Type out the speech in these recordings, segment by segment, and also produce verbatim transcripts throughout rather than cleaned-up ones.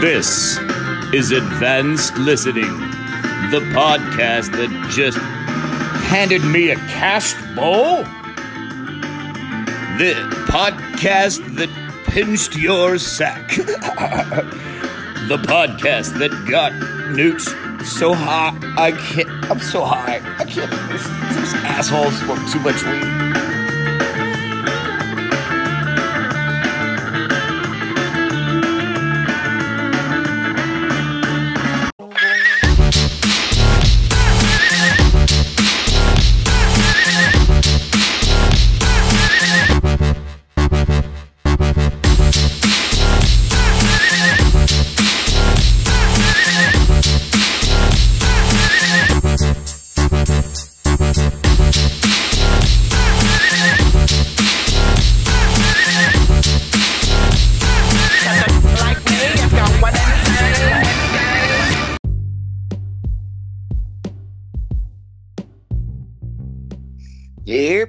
This is Advanced Listening, the podcast that just handed me a cast bowl. The podcast that pinched your sack. The podcast that got nukes so high I can't. I'm so high I can't. These assholes smoke too much weed.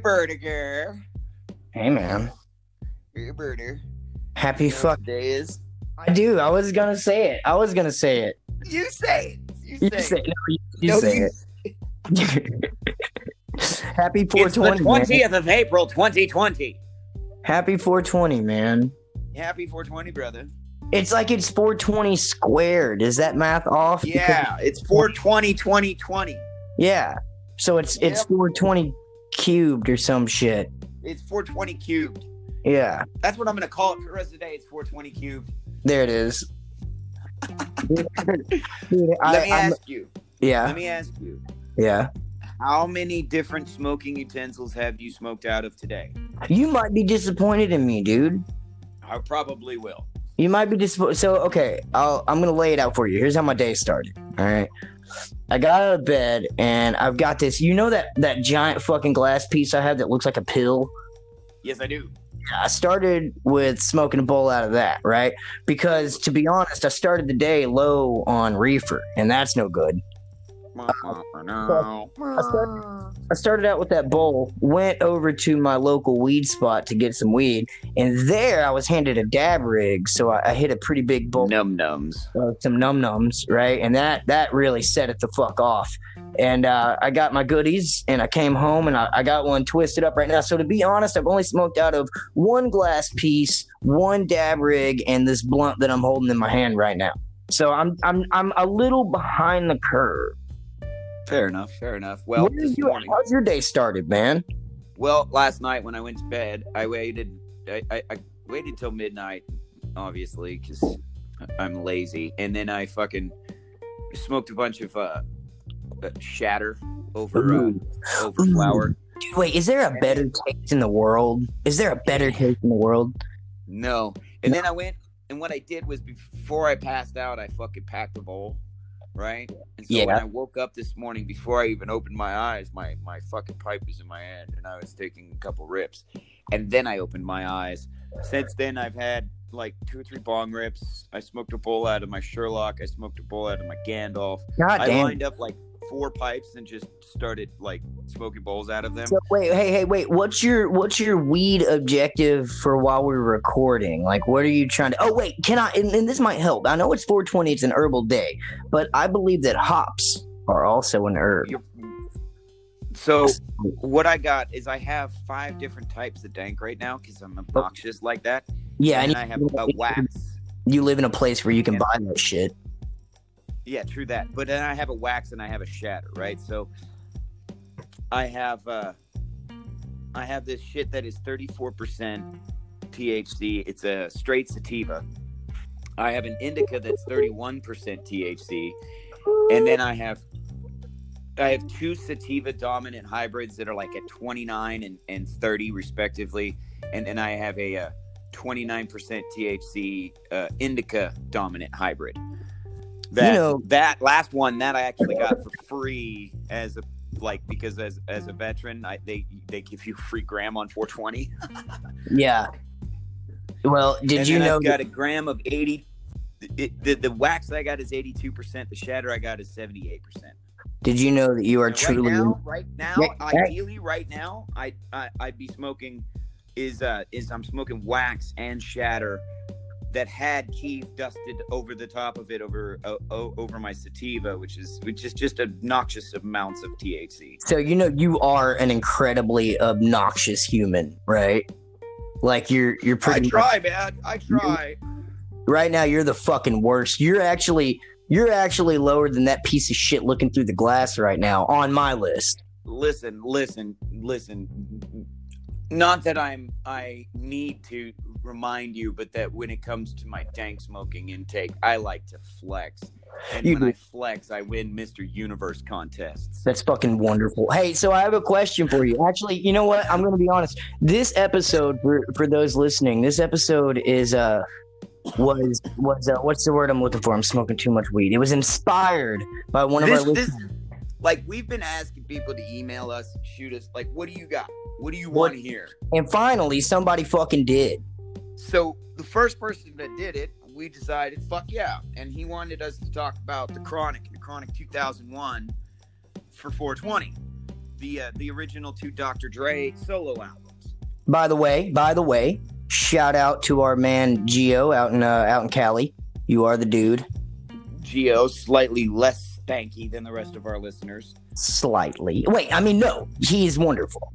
Burdiger. Hey, man. You're a birder. Happy you know fuck day is. I do. I was gonna say it. I was gonna say it. You say it. You say, you say it. No, you, you no, say you it. Say. Happy four twenty. It's the twentieth man. Of April, twenty twenty. Happy four twenty, man. Happy four twenty, brother. It's like it's four twenty squared. Is that math off? Yeah, because it's four twenty twenty twenty. Yeah. So it's yep. It's four twenty. Cubed or some shit. It's four twenty cubed. Yeah. That's what I'm going to call it for the rest of the day. It's four twenty cubed. There it is. Dude, Let I, me I'm, ask you. Yeah. Let me ask you. Yeah. How many different smoking utensils have you smoked out of today? You might be disappointed in me, dude. I probably will. You might be disappointed. So, okay. I'll, I'm going to lay it out for you. Here's how my day started. All right. I got out of bed and I've got this, you know, that, that giant fucking glass piece I had that looks like a pill. Yes, I do. I started with smoking a bowl out of that, right? Because to be honest, I started the day low on reefer and that's no good. Uh, so I, started, I started out with that bowl, went over to my local weed spot to get some weed, and there I was handed a dab rig, so I, I hit a pretty big bowl. Num-nums. Uh, some num-nums, right? And that, that really set it the fuck off. And uh, I got my goodies, and I came home, and I, I got one twisted up right now. So to be honest, I've only smoked out of one glass piece, one dab rig, and this blunt that I'm holding in my hand right now. So I'm I'm I'm a little behind the curve. Fair enough, fair enough. Well, this morning, how's your day started, man? Well, last night when I went to bed, I waited I, I, I waited till midnight, obviously, because I'm lazy. And then I fucking smoked a bunch of uh, shatter over, uh, over flour. Dude, wait, is there a better taste in the world? Is there a better taste in the world? No. And no. Then I went, and what I did was before I passed out, I fucking packed a bowl. Right? And so yeah. When I woke up this morning, before I even opened my eyes, my, my fucking pipe was in my hand, and I was taking a couple rips. And then I opened my eyes. Since then, I've had, like, two or three bong rips. I smoked a bowl out of my Sherlock. I smoked a bowl out of my Gandalf. God I damn. lined up, like, four pipes and just started, like, smoking bowls out of them. So, wait, hey, hey, wait. What's your what's your weed objective for while we're recording? Like, what are you trying to... Oh, wait, can I... And, and this might help. I know it's four twenty, it's an herbal day, but I believe that hops are also an herb. You're, so, what I got is I have five different types of dank right now because I'm obnoxious oh. like that. Yeah. And, and I have a wax. You live in a place where you can and, buy that shit. Yeah, true that. But then I have a wax and I have a shatter, right? So I have uh, I have this shit that is thirty-four percent T H C. It's a straight sativa. I have an indica that's thirty-one percent T H C, and then I have I have two sativa dominant hybrids that are like at twenty-nine and, and thirty respectively, and then I have a uh, twenty-nine percent T H C uh, indica dominant hybrid. That, you know, that last one that I actually got for free as a like because as as a veteran I, they they give you a free gram on four twenty. Yeah. Well, did and you know? I've got a gram of eighty. The, the the wax I got is eighty-two percent. The shatter I got is seventy-eight percent. Did you know that you are right truly now, right now? Yeah. Ideally, right now, I, I I'd be smoking is uh is I'm smoking wax and shatter that had Keeve dusted over the top of it over uh, over my sativa, which is which is just obnoxious amounts of T H C. So you know you are an incredibly obnoxious human, right? Like you're you're pretty. I try, man. I try. Right now, you're the fucking worst. You're actually you're actually lower than that piece of shit looking through the glass right now on my list. Listen, listen, listen. Not that I'm I need to remind you, but that when it comes to my dank smoking intake, I like to flex. And you, when I flex, I win Mister Universe contests. That's fucking wonderful. Hey, so I have a question for you. Actually, you know what? I'm going to be honest. This episode, for, for those listening, this episode is uh was was uh, what's the word I'm looking for? I'm smoking too much weed. It was inspired by one this, of our listeners. This, like we've been asking people to email us, shoot us. Like, what do you got? What do you want to hear? And finally, somebody fucking did. So the first person that did it, we decided, fuck yeah. And he wanted us to talk about the Chronic, the Chronic two thousand one for four twenty. The uh, the original two Doctor Dre solo albums. By the way, by the way, shout out to our man Gio out in uh, out in Cali. You are the dude. Gio, slightly less stanky than the rest of our listeners. Slightly. Wait, I mean, no. He is wonderful.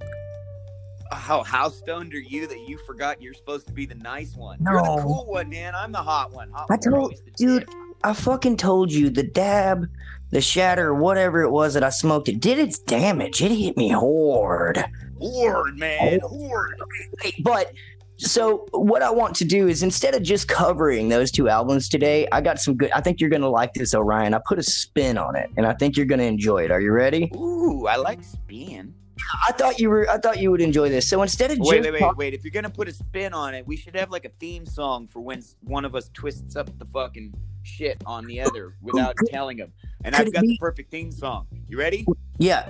How how stoned are you that you forgot you're supposed to be the nice one? No. You're the cool one, man. I'm the hot one. Hot I told dude, tip. I fucking told you the dab, the shatter, whatever it was that I smoked, it did its damage. It hit me hard. Hard, man. Hard. But so what I want to do is instead of just covering those two albums today, I got some good. I think you're gonna like this, Orion. I put a spin on it, and I think you're gonna enjoy it. Are you ready? Ooh, I like spin. I thought you were. I thought you would enjoy this. So instead of wait, just wait, wait, talk- wait. If you're gonna put a spin on it, we should have like a theme song for when one of us twists up the fucking shit on the other without could, telling them. And I've got be- the perfect theme song. You ready? Yeah.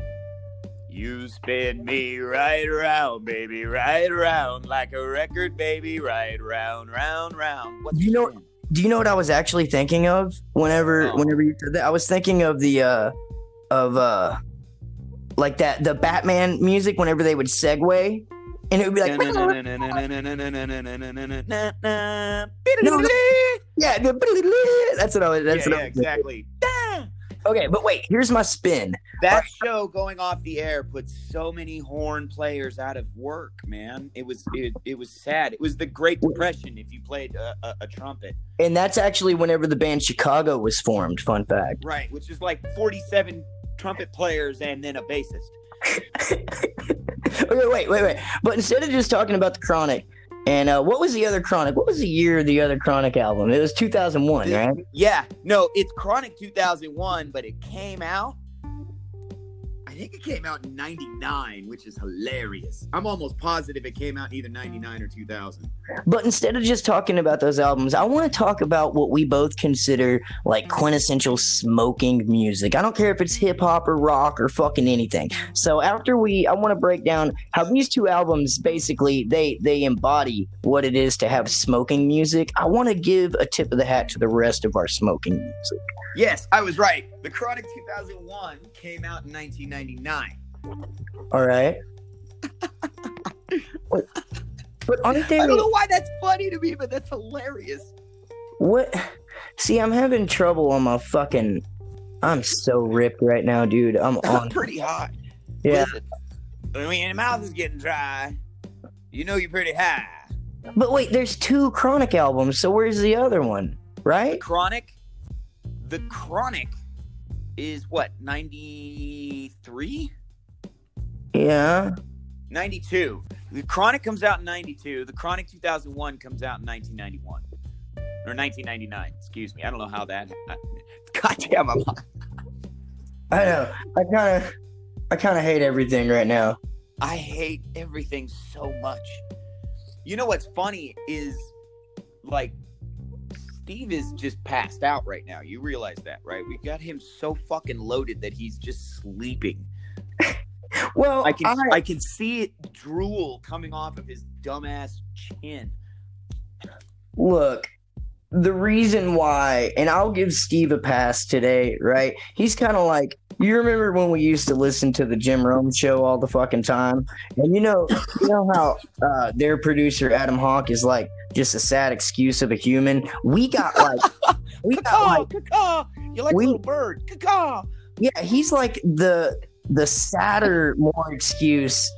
You spin me right around, baby, right around like a record, baby, right round, round, round. What's you know? Name? Do you know what I was actually thinking of? Whenever, oh. whenever you said that, I was thinking of the, uh, of uh. like that, the Batman music whenever they would segue, and it would be like, yeah, that's what I was. That's yeah, what yeah, I was exactly. Okay, but wait, here's my spin. That show going off the air put so many horn players out of work, man. It was it, it was sad. It was the Great Depression if you played a, a, a trumpet. And that's actually whenever the band Chicago was formed. Fun fact, right? Which is like forty-seven. Trumpet players and then a bassist. okay, wait, wait, wait. But instead of just talking about the Chronic, and uh, what was the other Chronic? What was the year of the other Chronic album? It was two thousand one, the, right? Yeah. No, it's Chronic two thousand one, but it came out, I think it came out in ninety-nine, which is hilarious. I'm almost positive it came out either ninety-nine or two thousand. But instead of just talking about those albums, I want to talk about what we both consider like quintessential smoking music. I don't care if it's hip hop or rock or fucking anything. So after we, I want to break down how these two albums basically, they, they embody what it is to have smoking music. I want to give a tip of the hat to the rest of our smoking music. Yes, I was right. The Chronic two thousand one came out in nineteen ninety-nine. All right. But, but on the theory, I don't know why that's funny to me, but that's hilarious. What? See, I'm having trouble on my fucking... I'm so ripped right now, dude. I'm on... pretty hot. Yeah. Listen, I mean, your mouth is getting dry. You know you're pretty high. But wait, there's two Chronic albums, so where's the other one? Right? The Chronic... The Chronic is what, ninety-three? Yeah. ninety-two. The Chronic comes out in ninety-two. The Chronic two thousand one comes out in nineteen ninety-one. Or nineteen ninety-nine, excuse me. I don't know how that... I, God damn, I'm... I know. I kind of I kind of hate everything right now. I hate everything so much. You know what's funny is, like... Steve is just passed out right now. You realize that, right? We got him so fucking loaded that he's just sleeping. Well, I can I... I can see it drool coming off of his dumbass chin. Look, the reason why, and I'll give Steve a pass today, right? He's kind of like, you remember when we used to listen to the Jim Rome show all the fucking time? And you know, you know how uh, their producer Adam Hawk is like, just a sad excuse of a human. We got like, we got caw, like, caw. You're like we, a little bird. Caw. Yeah, he's like the the sadder, more excuse.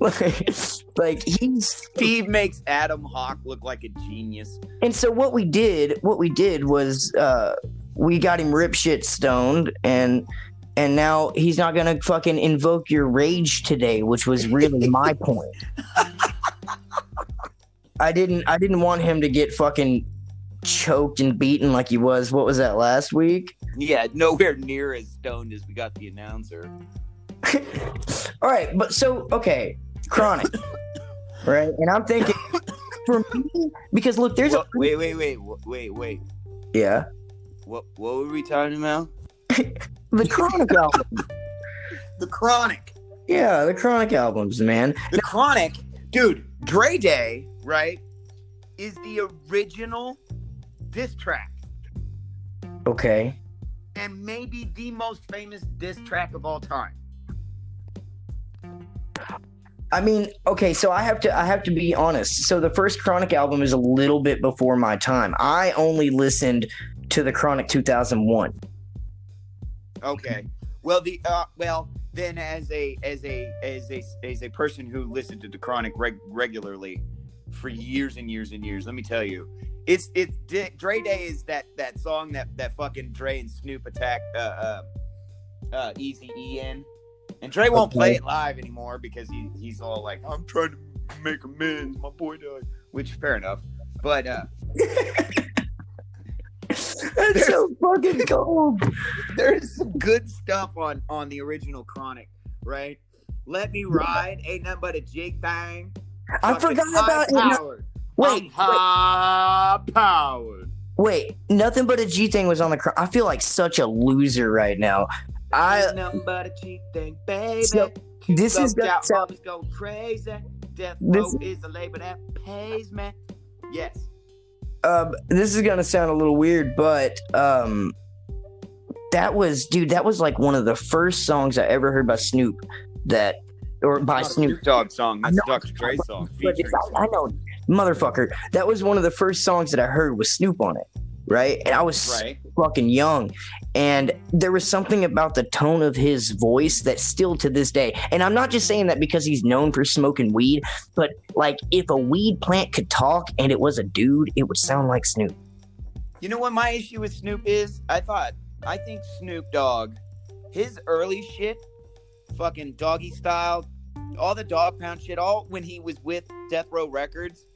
like, like he's Steve makes Adam Hawk look like a genius. And so what we did, what we did was uh, we got him rip shit stoned, and and now he's not gonna fucking invoke your rage today, which was really my point. I didn't I didn't want him to get fucking choked and beaten like he was. What was that last week? Yeah, nowhere near as stoned as we got the announcer. All right, but so, okay, Chronic. Right? And I'm thinking, for me, because look, there's what, a... Wait, wait, wait, wait, wait. Yeah? What What were we talking about? The Chronic album. The Chronic. Yeah, the Chronic albums, man. The now, Chronic, dude, Dre Day, right, is the original diss track. Okay. And maybe the most famous diss track of all time. I mean, okay, so I have to I have to be honest. So the first Chronic album is a little bit before my time. I only listened to the Chronic two thousand one. Okay. Well, the uh, well then as a as a as a as a person who listened to the Chronic reg- regularly for years and years and years, let me tell you, it's it's Dre Day is that that song that that fucking Dre and Snoop attack uh uh, uh Eazy-E in, and Dre won't okay. play it live anymore because he he's all like, I'm trying to make amends, my boy died, which fair enough, but uh that's so fucking cold. There's some good stuff on on the original Chronic, right? Let me ride, ain't nothing but a jig bang. I forgot about it. Wait, high powered. Wait, nothing but a G thing was on the. Cr- I feel like such a loser right now. I. Ain't nothing but a G thing, baby. So, this is the. So, go crazy. Death Row is the label that pays, man. Yes. Um, this is gonna sound a little weird, but um, that was, dude, that was like one of the first songs I ever heard by Snoop. That. Or by Snoop. Snoop Dogg song. That's Doctor Dre song. I know, motherfucker. That was one of the first songs that I heard with Snoop on it, right? And I was right. so fucking young, and there was something about the tone of his voice that still to this day. And I'm not just saying that because he's known for smoking weed, but like if a weed plant could talk and it was a dude, it would sound like Snoop. You know what my issue with Snoop is? I thought, I think Snoop Dogg, his early shit, fucking Doggy Style, all the Dog Pound shit, all when he was with Death Row Records,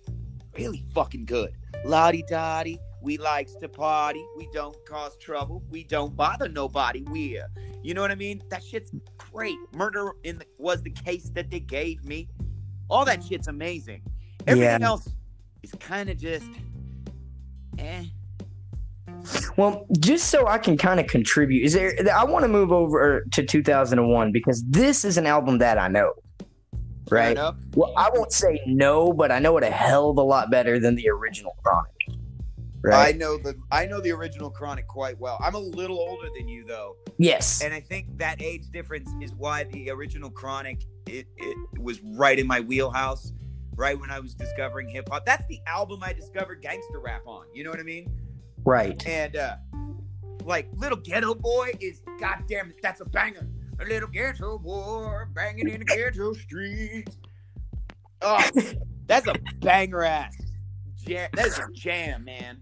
really fucking good. Lottie Dottie, we likes to party, we don't cause trouble, we don't bother nobody, we're, you know what I mean? That shit's great. Murder in the, was the case that they gave me. All that shit's amazing. Everything yeah. else is kind of just, eh. Well, just so I can kind of contribute, is there? I want to move over to two thousand one because this is an album that I know, right? Well, I won't say no, but I know it a hell of a lot better than the original Chronic. Right? I know the I know the original Chronic quite well. I'm a little older than you, though. Yes, and I think that age difference is why the original Chronic it it was right in my wheelhouse, right when I was discovering hip hop. That's the album I discovered gangster rap on. You know what I mean? Right. And uh, like Little Ghetto Boy is, goddamn it, that's a banger. A little ghetto boy banging in the ghetto streets. Oh, that's a banger ass. Jam. That's a jam, man.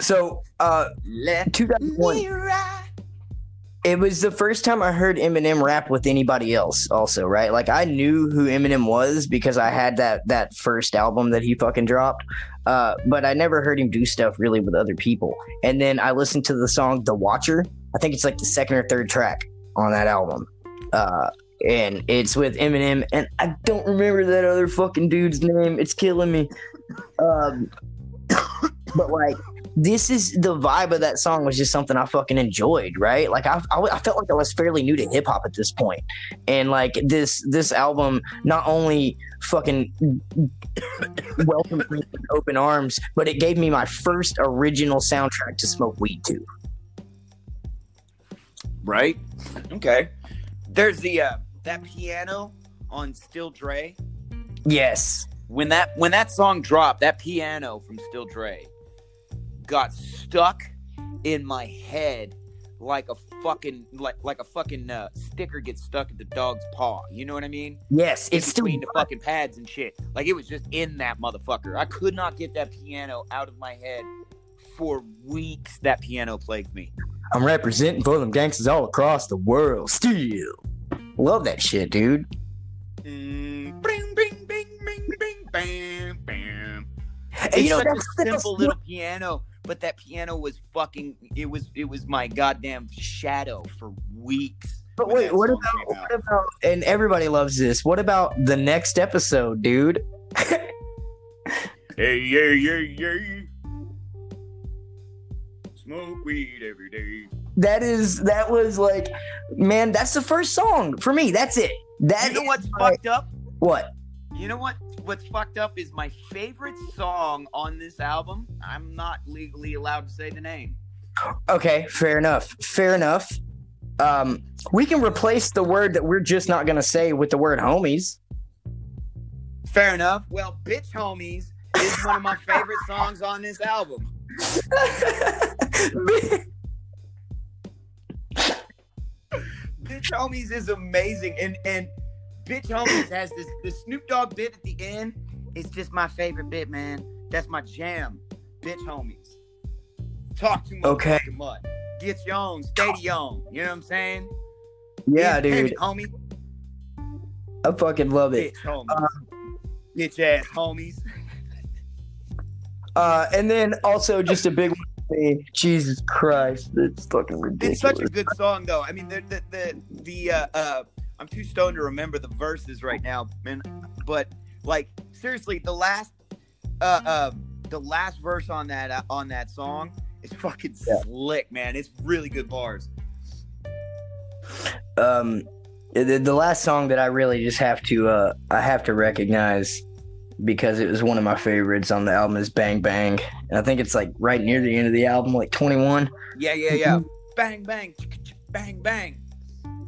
So, uh, Let two thousand one. Me ride. It was the first time I heard Eminem rap with anybody else. Also, right? Like I knew who Eminem was because I had that that first album that he fucking dropped. Uh, but I never heard him do stuff really with other people. And then I listened to the song The Watcher. I think it's like the second or third track on that album. Uh, and it's with Eminem. And I don't remember that other fucking dude's name. It's killing me. Um, but like, this is the vibe of that song was just something I fucking enjoyed, right? Like I, I, I felt like I was fairly new to hip hop at this point. And like this, this album not only fucking welcomed me with open arms, but it gave me my first original soundtrack to smoke weed to. Right? Okay. There's the, uh, that piano on Still Dre. Yes. when that when that song dropped, that piano from Still Dre got stuck in my head like a fucking like like a fucking uh, sticker gets stuck at the dog's paw. You know what I mean? Yes, it's between still- the fucking pads and shit. Like it was just in that motherfucker. I could not get that piano out of my head for weeks. That piano plagued me. I'm representing for them gangsters all across the world. Still love that shit, dude. Mm, bing, bing, bing, bing, bing, bam, bam. Hey, you know, it's a simple little piano, but that piano was fucking. It was. It was my goddamn shadow for weeks. But wait, what about? What about? And everybody loves this. What about the next episode, dude? Hey, yeah, yeah, yeah. Smoke weed every day. That is. That was like, man. That's the first song for me. That's it. That. You know what's my, fucked up? What? You know what? What's fucked up is my favorite song on this album. I'm not legally allowed to say the name. Okay, fair enough. Fair enough. Um, we can replace the word that we're just not going to say with the word homies. Fair enough. Well, Bitch Homies is one of my favorite songs on this album. Bitch Homies is amazing, and and Bitch Homies has this the Snoop Dogg bit at the end. It's just my favorite bit, man. That's my jam. Bitch Homies. Talk too much. Okay. Much. Get your own. Stay on. You know what I'm saying? Yeah, dude. Bitch, homie. I fucking love it. Bitch Homies. Um, Bitch ass homies. Uh, and then also just a big one. Jesus Christ, it's fucking ridiculous. It's such a good song, though. I mean, the the the, the uh, uh, I'm too stoned to remember the verses right now, man. But like, seriously, the last uh, uh, the last verse on that uh, on that song is fucking yeah. slick, man. It's really good bars. Um, the, the last song that I really just have to uh, I have to recognize, because it was one of my favorites on the album, is Bang Bang. And I think it's like right near the end of the album, like twenty-one. Yeah, yeah, yeah. Bang, bang, bang, bang.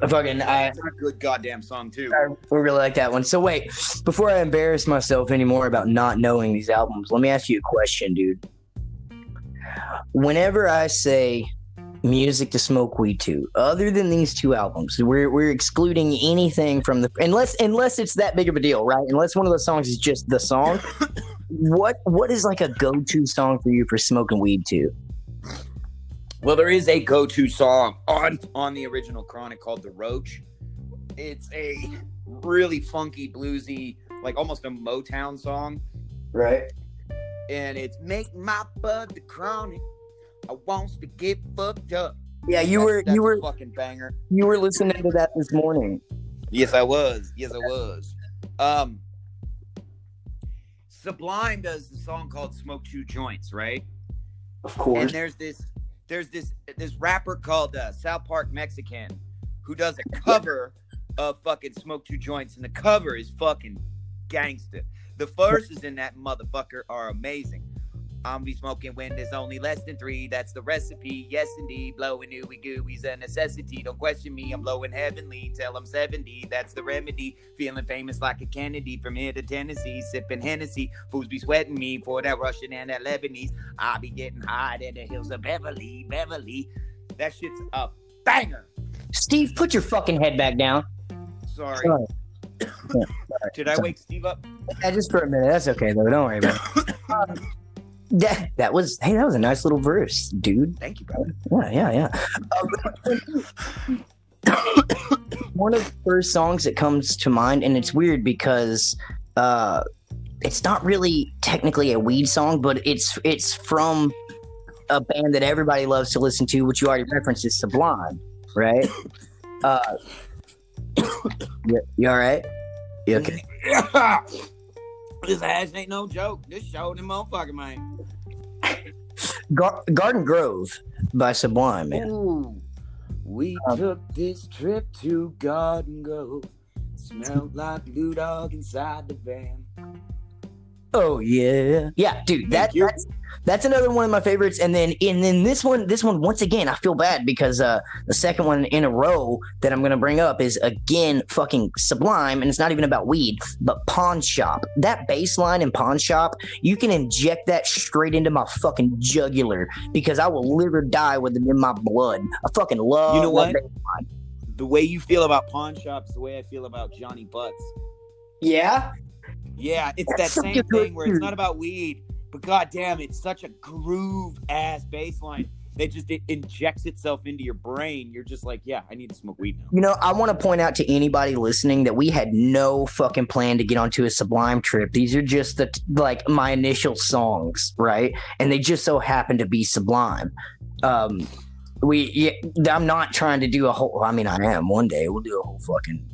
I fucking, I, it's a good goddamn song, too. I really like that one. So wait, before I embarrass myself anymore about not knowing these albums, let me ask you a question, dude. Whenever I say music to smoke weed to, other than these two albums, we're we're excluding anything from the unless unless it's that big of a deal, right? Unless one of those songs is just the song. What what is like a go-to song for you for smoking weed to? Well, there is a go-to song on on the original Chronic called "The Roach." It's a really funky, bluesy, like almost a Motown song, right? And it's "Make My Bud the Chronic. I wants to get fucked up." Yeah, you that's, were that's you were fucking banger. You were listening to that this morning. Yes, I was. Yes, I was. Um, Sublime does the song called "Smoke Two Joints," right? Of course. And there's this there's this this rapper called uh, South Park Mexican who does a cover of fucking "Smoke Two Joints," and the cover is fucking gangster. The verses in that motherfucker are amazing. I'm be smoking when there's only less than three. That's the recipe. Yes, indeed. Blowing ooey gooey's a necessity. Don't question me. I'm blowing heavenly. Tell I'm seventy. That's the remedy. Feeling famous like a Kennedy. From here to Tennessee. Sipping Hennessy. Fools be sweating me for that Russian and that Lebanese. I be getting high in the hills of Beverly. Beverly. That shit's a banger. Steve, put your fucking head back down. Sorry. Sorry. Yeah, sorry. Did I sorry. wake Steve up? Yeah, just for a minute. That's okay, though. Don't worry about it. um, That that was hey that was a nice little verse, dude. Thank you, brother. Yeah, yeah, yeah. Um, one of the first songs that comes to mind, and it's weird because uh, it's not really technically a weed song, but it's it's from a band that everybody loves to listen to, which you already referenced, is Sublime, right? Uh, you, you all right? You okay? This ass ain't no joke. This show them motherfucker, man. Gar- Garden Grove by Sublime, man. Ooh, we um, took this trip to Garden Grove. Smelled like blue dog inside the van. Oh, yeah. Yeah, dude, that, that's, that's another one of my favorites. And then and then this one, this one once again, I feel bad because uh, the second one in a row that I'm going to bring up is again fucking Sublime, and it's not even about weed, but Pawn Shop. That bass line in Pawn Shop, you can inject that straight into my fucking jugular because I will live or die with it in my blood. I fucking love. You know what? That bass line. The way you feel about Pawn Shop's the way I feel about Johnny Butts. Yeah. Yeah, it's That's that same thing where it's not about weed, but goddamn, it's such a groove-ass bass line. They just it injects itself into your brain. You're just like, yeah, I need to smoke weed now. You know, I want to point out to anybody listening that we had no fucking plan to get onto a Sublime trip. These are just the like my initial songs, right? And they just so happen to be Sublime. Um, we, yeah, I'm not trying to do a whole. I mean, I am. One day we'll do a whole fucking.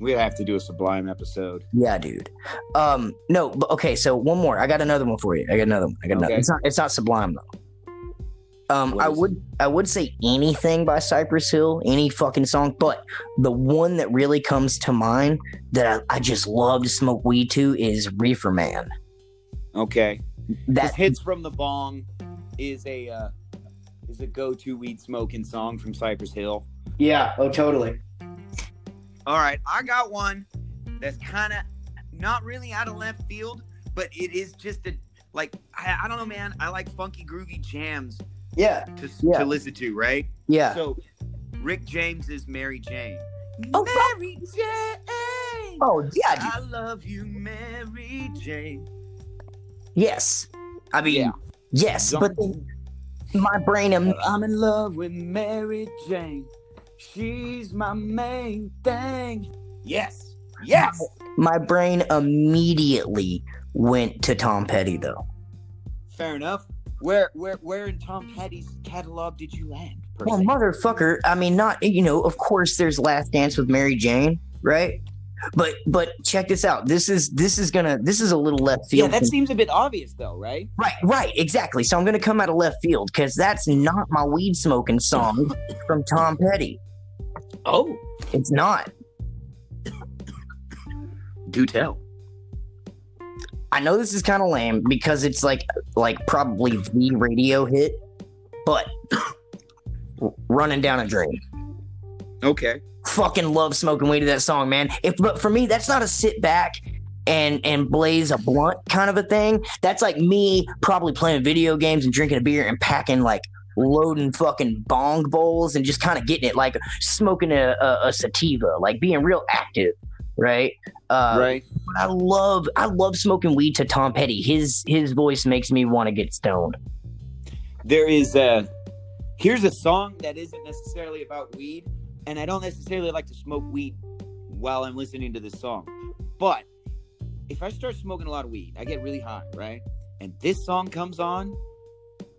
We have to do a Sublime episode. Yeah, dude. Um, no, but okay, so one more. I got another one for you. I got another one. I got okay. another. It's not it's not Sublime though. Um I would it? I would say anything by Cypress Hill, any fucking song, but the one that really comes to mind that I, I just love to smoke weed to is Reefer Man. Okay. That Hits from the Bong is a uh, is a go-to weed smoking song from Cypress Hill. Yeah, oh totally. All right, I got one that's kind of not really out of left field, but it is just a, like, I, I don't know, man. I like funky, groovy jams. Yeah. To, yeah. to listen to, right? Yeah. So, Rick James's Mary Jane. Oh, Mary fuck. Jane. Oh, yeah. Dude. I love you, Mary Jane. Yes. I mean, yeah. yes, don't, but then my brain, I'm, I'm in love with Mary Jane. She's my main thing. Yes. Yes. My, my brain immediately went to Tom Petty, though. Fair enough. Where where, where in Tom Petty's catalog did you land? Well, se? motherfucker, I mean, not, you know, of course there's Last Dance with Mary Jane, right? But but check this out. This is this is gonna this is a little left field. Yeah, that seems a bit obvious though, right? Right, right, exactly. So I'm gonna come out of left field because that's not my weed smoking song from Tom Petty. Oh, it's not. Do tell. I know this is kind of lame because it's like like probably the radio hit, but Running Down a Drain. Okay. Fucking love smoking weed to that song, man. If but for me, that's not a sit back and and blaze a blunt kind of a thing. That's like me probably playing video games and drinking a beer and packing like loading fucking bong bowls and just kind of getting it, like smoking a, a, a sativa, like being real active, right? Uh, right. But I love I love smoking weed to Tom Petty. His his voice makes me want to get stoned. There is a here's a song that isn't necessarily about weed. And I don't necessarily like to smoke weed while I'm listening to this song. But if I start smoking a lot of weed, I get really high, right? And this song comes on,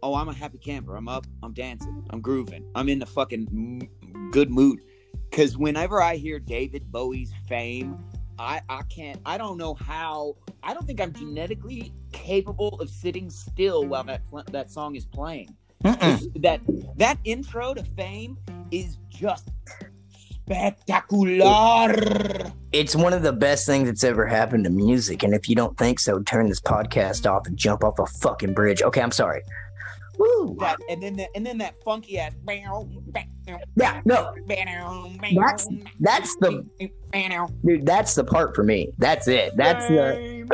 oh, I'm a happy camper. I'm up, I'm dancing, I'm grooving. I'm in the fucking m- good mood. Because whenever I hear David Bowie's Fame, I, I can't, I don't know how, I don't think I'm genetically capable of sitting still while that pl- that song is playing. Mm-mm. That that intro to Fame is just spectacular. It's one of the best things that's ever happened to music, and if you don't think so, turn this podcast off and jump off a fucking bridge. Okay, I'm sorry. Woo. That, and then that, and then that funky ass. Yeah, no. That's that's the dude. That's the part for me. That's it. That's the.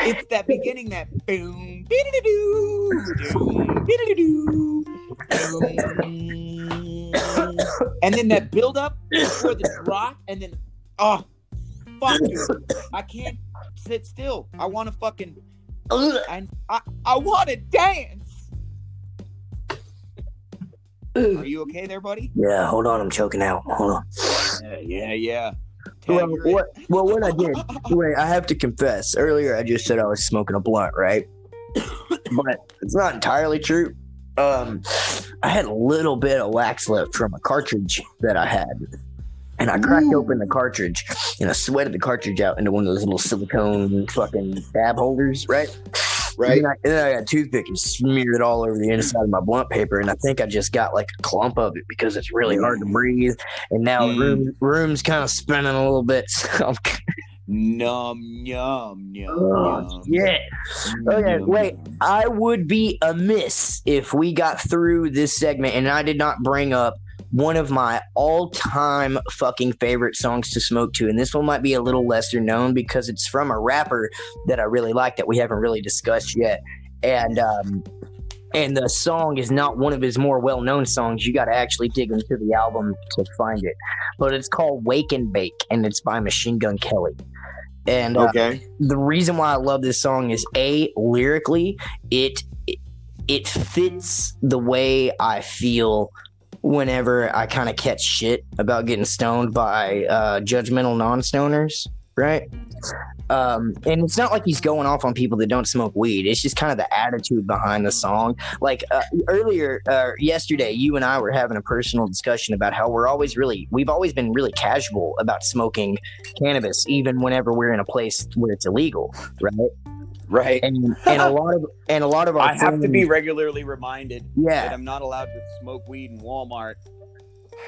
It's that beginning, that boom, doo-doo-doo, doo-doo-doo, and then that build up before the drop, and then, oh, fuck you. I can't sit still. I want to fucking, I, I, I want to dance. Are you okay there, buddy? Yeah, hold on. I'm choking out. Hold on. Yeah, yeah, yeah. Well, what, well, what I did, wait, I have to confess, earlier I just said I was smoking a blunt, right? But it's not entirely true. Um, I had a little bit of wax left from a cartridge that I had. And I cracked Ooh. open the cartridge, and I sweated the cartridge out into one of those little silicone fucking dab holders, right? Right. And then, I, and then I got a toothpick and smeared it all over the inside of my blunt paper, and I think I just got like a clump of it because it's really hard to breathe. And now mm. room room's kind of spinning a little bit. So Nom, nom, nom. Oh, yeah. Okay, nom, wait. Nom. I would be amiss if we got through this segment and I did not bring up one of my all-time fucking favorite songs to smoke to, and this one might be a little lesser known because it's from a rapper that I really like that we haven't really discussed yet, and um, and the song is not one of his more well-known songs. You got to actually dig into the album to find it, but it's called Wake and Bake, and it's by Machine Gun Kelly. And uh, okay. the reason why I love this song is a lyrically, it it, it fits the way I feel whenever I kind of catch shit about getting stoned by uh, judgmental non-stoners, right? Um, and it's not like he's going off on people that don't smoke weed. It's just kind of the attitude behind the song. Like uh, earlier, uh, yesterday, you and I were having a personal discussion about how we're always really, we've always been really casual about smoking cannabis, even whenever we're in a place where it's illegal, right? Right, and, and a lot of and a lot of our I have friends, to be regularly reminded yeah. that I'm not allowed to smoke weed in Walmart.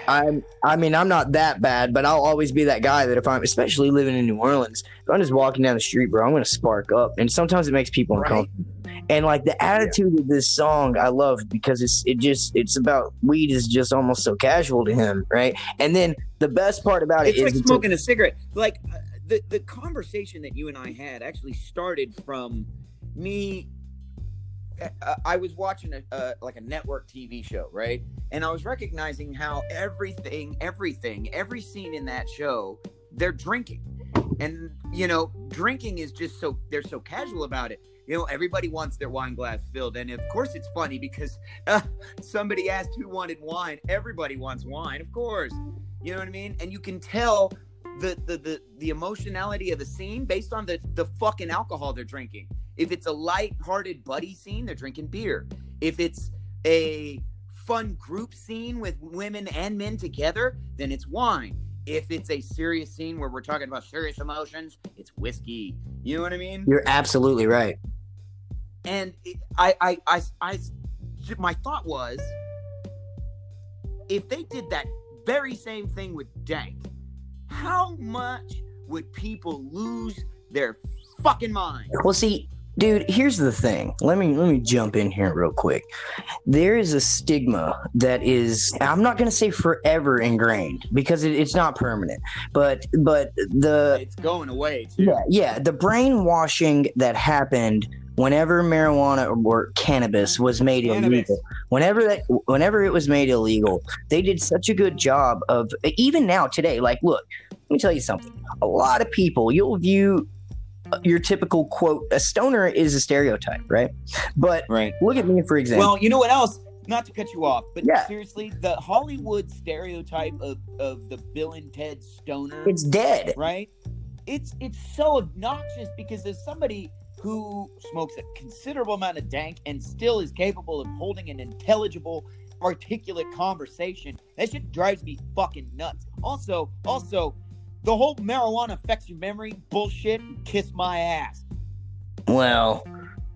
I'm I mean I'm not that bad, but I'll always be that guy that if I'm especially living in New Orleans, if I'm just walking down the street, bro, I'm gonna spark up, and sometimes it makes people right. uncomfortable. And like the attitude yeah. of this song, I love because it's it just it's about weed is just almost so casual to him, right? And then the best part about it it's is like smoking it's, a cigarette, like. The the conversation that you and I had actually started from me. Uh, I was watching a uh, like a network T V show, right? And I was recognizing how everything, everything, every scene in that show, they're drinking, and you know, drinking is just so they're so casual about it. You know, everybody wants their wine glass filled, and of course, it's funny because uh, somebody asked who wanted wine. Everybody wants wine, of course. You know what I mean? And you can tell. The, the the the emotionality of the scene based on the, the fucking alcohol they're drinking. If it's a light-hearted buddy scene, they're drinking beer. If it's a fun group scene with women and men together, then it's wine. If it's a serious scene where we're talking about serious emotions, it's whiskey. You know what I mean? You're absolutely right. And it, I, I, I, I, my thought was, if they did that very same thing with Dank, how much would people lose their fucking mind? Well, see, dude, here's the thing. Let me let me jump in here real quick. There is a stigma that is, I'm not going to say forever ingrained because it, it's not permanent, but but the it's going away too. Yeah, yeah, the brainwashing that happened whenever marijuana or cannabis was made cannabis. illegal, whenever that, whenever it was made illegal, they did such a good job of, even now today, like, look, let me tell you something. A lot of people, you'll view your typical, quote, a stoner is a stereotype, right? But right. look at me, for example. Well, you know what else? Not to cut you off, but yeah. seriously, the Hollywood stereotype of, of the Bill and Ted stoner. It's dead. Right? It's, it's so obnoxious because there's somebody who smokes a considerable amount of dank and still is capable of holding an intelligible, articulate conversation. That shit drives me fucking nuts. Also, also, the whole marijuana affects your memory bullshit, kiss my ass. Well,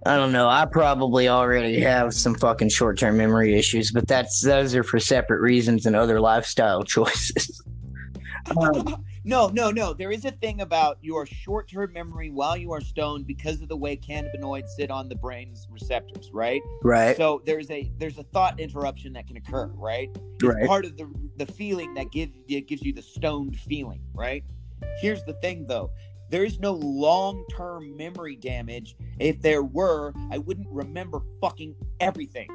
I don't know. I probably already have some fucking short-term memory issues, but that's those are for separate reasons and other lifestyle choices. um, No, no, no. There is a thing about your short-term memory while you are stoned because of the way cannabinoids sit on the brain's receptors, right? Right. So there's a there's a thought interruption that can occur, right? It's right. part of the the feeling that gives it gives you the stoned feeling, right? Here's the thing, though. There is no long-term memory damage. If there were, I wouldn't remember fucking everything.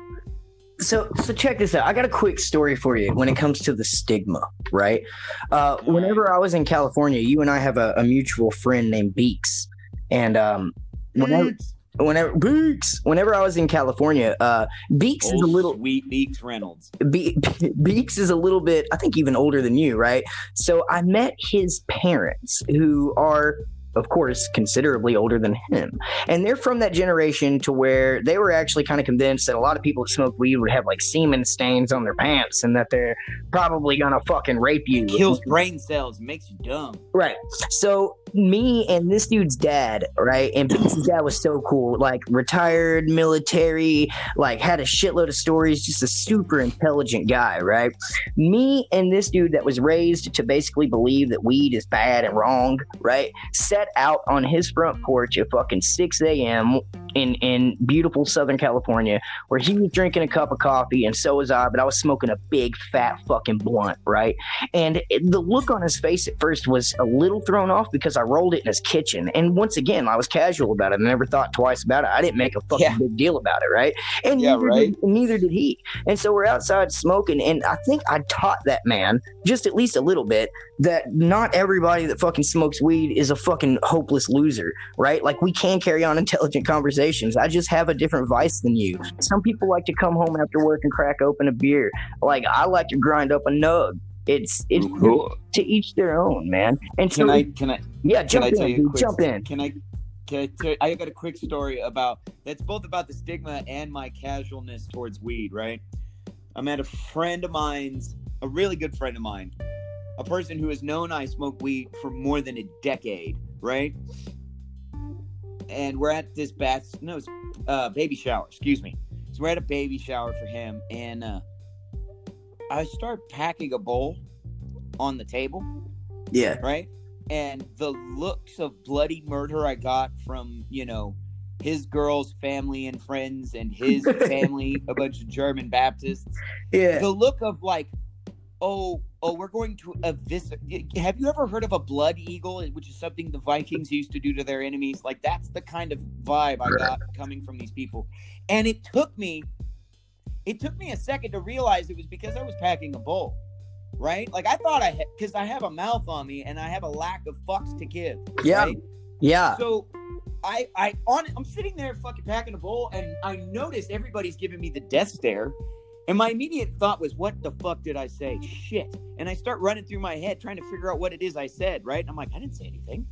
So so check this out. I got a quick story for you when it comes to the stigma, right? Uh, whenever I was in California, you and I have a, a mutual friend named Beeks. And um, whenever, whenever Beeks, whenever I was in California, uh, Beeks Old is a little sweet Beeks Reynolds. Be, Be, Beeks is a little bit, I think, even older than you, right? So I met his parents, who are, of course, considerably older than him. And they're from that generation to where they were actually kind of convinced that a lot of people that smoke weed would have like semen stains on their pants and that they're probably gonna fucking rape you. Kills brain cells, makes you dumb. Right. So me and this dude's dad, right? And Beast's dad was so cool, like retired military, like had a shitload of stories, just a super intelligent guy, right? Me and this dude that was raised to basically believe that weed is bad and wrong, right? Set out on his front porch at fucking six a.m. in in beautiful Southern California, where he was drinking a cup of coffee and so was I, but I was smoking a big fat fucking blunt, right? And it, the look on his face at first was a little thrown off because I rolled it in his kitchen, and once again I was casual about it. I never thought twice about it. I didn't make a fucking yeah. big deal about it, right? And yeah, neither, right? Did, neither did he. And so we're outside smoking, and I think I taught that man just at least a little bit that not everybody that fucking smokes weed is a fucking hopeless loser, right? Like, we can carry on intelligent conversations. I just have a different vice than you. Some people like to come home after work and crack open a beer. Like, I like to grind up a nug. It's it's cool. To each their own, man. And so, can I can I yeah can jump I in, tell you a quick, jump in. Can I can I, tell you, I got a quick story about that's both about the stigma and my casualness towards weed, right? I'm at a friend of mine's, a really good friend of mine, a person who has known I smoke weed for more than a decade, right? And we're at this bath no uh, baby shower, excuse me. So we're at a baby shower for him, and uh, I start packing a bowl on the table. Yeah. Right? And the looks of bloody murder I got from, you know, his girl's family and friends and his family, a bunch of German Baptists. Yeah. The look of like, oh, oh, we're going to eviscerate. Have you ever heard of a blood eagle, which is something the Vikings used to do to their enemies? Like, that's the kind of vibe I got coming from these people. And it took me... It took me a second to realize it was because I was packing a bowl, right? Like, I thought I had, because I have a mouth on me and I have a lack of fucks to give. Yeah, right? Yeah. So I, I on, I'm sitting there fucking packing a bowl, and I noticed everybody's giving me the death stare, and my immediate thought was, "What the fuck did I say? Shit!" And I start running through my head trying to figure out what it is I said, right? And I'm like, I didn't say anything.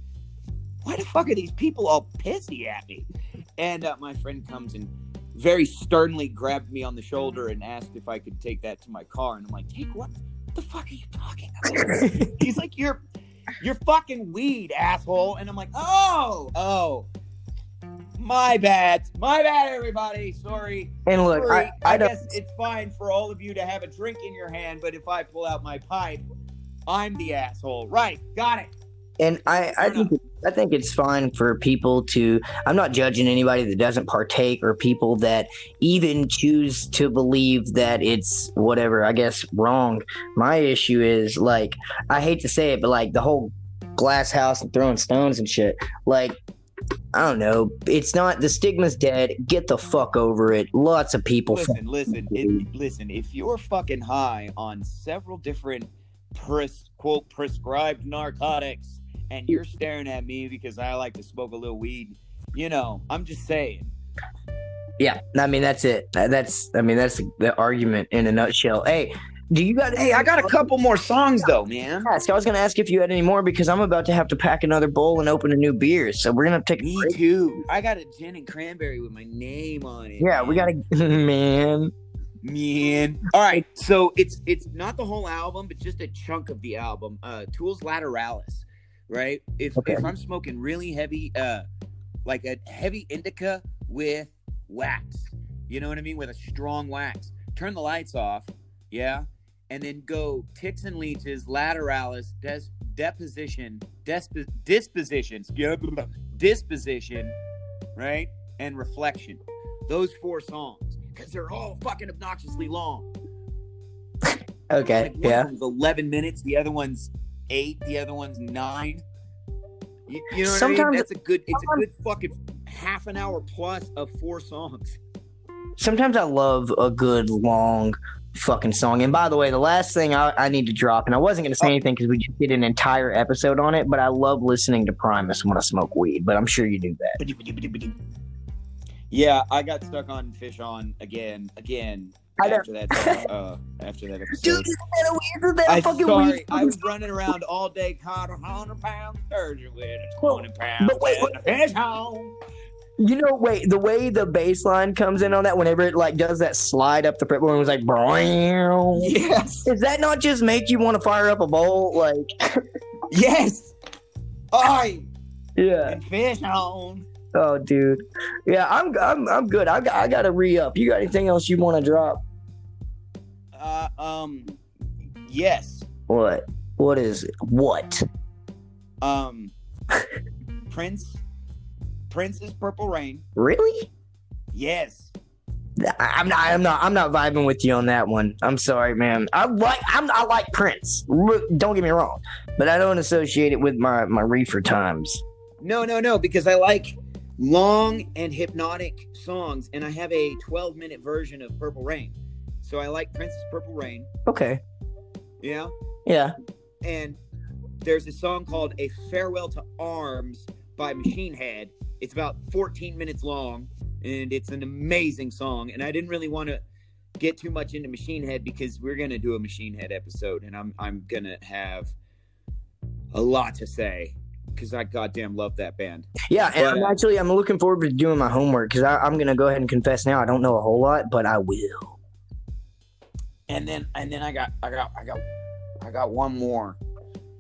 Why the fuck are these people all pissy at me? And uh, my friend comes and very sternly grabbed me on the shoulder and asked if I could take that to my car. And I'm like, take what? What the fuck are you talking about? He's like, you're, you're fucking weed, asshole. And I'm like, oh, oh, my bad. My bad, everybody. Sorry. And look, Sorry. I, I, I guess it's fine for all of you to have a drink in your hand, but if I pull out my pipe, I'm the asshole. Right. Got it. And I, I think I think it's fine for people to – I'm not judging anybody that doesn't partake or people that even choose to believe that it's whatever, I guess, wrong. My issue is, like, I hate to say it, but, like, the whole glass house and throwing stones and shit, like – I don't know. It's not, the stigma's dead. Get the fuck over it. Lots of people – Listen, listen, it, listen. If you're fucking high on several different, pres, quote, prescribed narcotics – and you're staring at me because I like to smoke a little weed, you know, I'm just saying. Yeah, I mean, that's it. That's, I mean, that's the argument in a nutshell. Hey, do you got, hey, I got a couple more songs though, man. I was going to ask if you had any more because I'm about to have to pack another bowl and open a new beer. So we're going to take a break. Me too. I got a gin and cranberry with my name on it. Yeah, man. we got a, man. Man. All right. So it's, it's not the whole album, but just a chunk of the album. Uh, Tool's Lateralus. Right? If okay. if I'm smoking really heavy, uh, like a heavy indica with wax, you know what I mean? With a strong wax. Turn the lights off, yeah? And then go Ticks and Leeches, Lateralis, des- Deposition, desp- Disposition, Disposition, right? And Reflection. Those four songs. Because they're all fucking obnoxiously long. Okay, like one yeah. one's eleven minutes, the other one's eight, the other one's nine. You, you know what sometimes, I mean? That's a good, it's a good fucking half an hour plus of four songs. Sometimes I love a good long fucking song. And by the way, the last thing I, I need to drop, and I wasn't going to say oh. anything because we just did an entire episode on it, but I love listening to Primus when I smoke weed, but I'm sure you do that. Yeah, I got stuck on Fish On again, again. After that, uh, after that episode. Dude, is that a weird, is that a fucking sorry, weird? I was running around all day, caught a hundred pound sturgeon with a twenty pound fish home. You know, wait, the way the bass line comes in on that, whenever it like does that slide up the front, when it was like, yes. Does that not just make you want to fire up a bowl? Like, yes. I Yeah. And Fish on. Oh, dude. Yeah, I'm I'm I'm good. I got I gotta re up. You got anything else you want to drop? Uh um, yes. What? What is it? What? Um, Prince. Prince's Purple Rain. Really? Yes. I'm not. I'm not. I'm not vibing with you on that one. I'm sorry, man. I like. I'm. I like Prince. Don't get me wrong, but I don't associate it with my my reefer times. No, no, no. Because I like long and hypnotic songs, and I have a twelve minute version of Purple Rain. So I like Prince's Purple Rain. Okay. Yeah. Yeah. And there's a song called "A Farewell to Arms" by Machine Head. It's about fourteen minutes long. And it's an amazing song. And I didn't really want to get too much into Machine Head because we're going to do a Machine Head episode. And I'm I'm going to have a lot to say because I goddamn love that band. Yeah, and but, I'm actually, I'm looking forward to doing my homework because I'm going to go ahead and confess now. I don't know a whole lot, but I will. And then and then I got I got I got I got one more.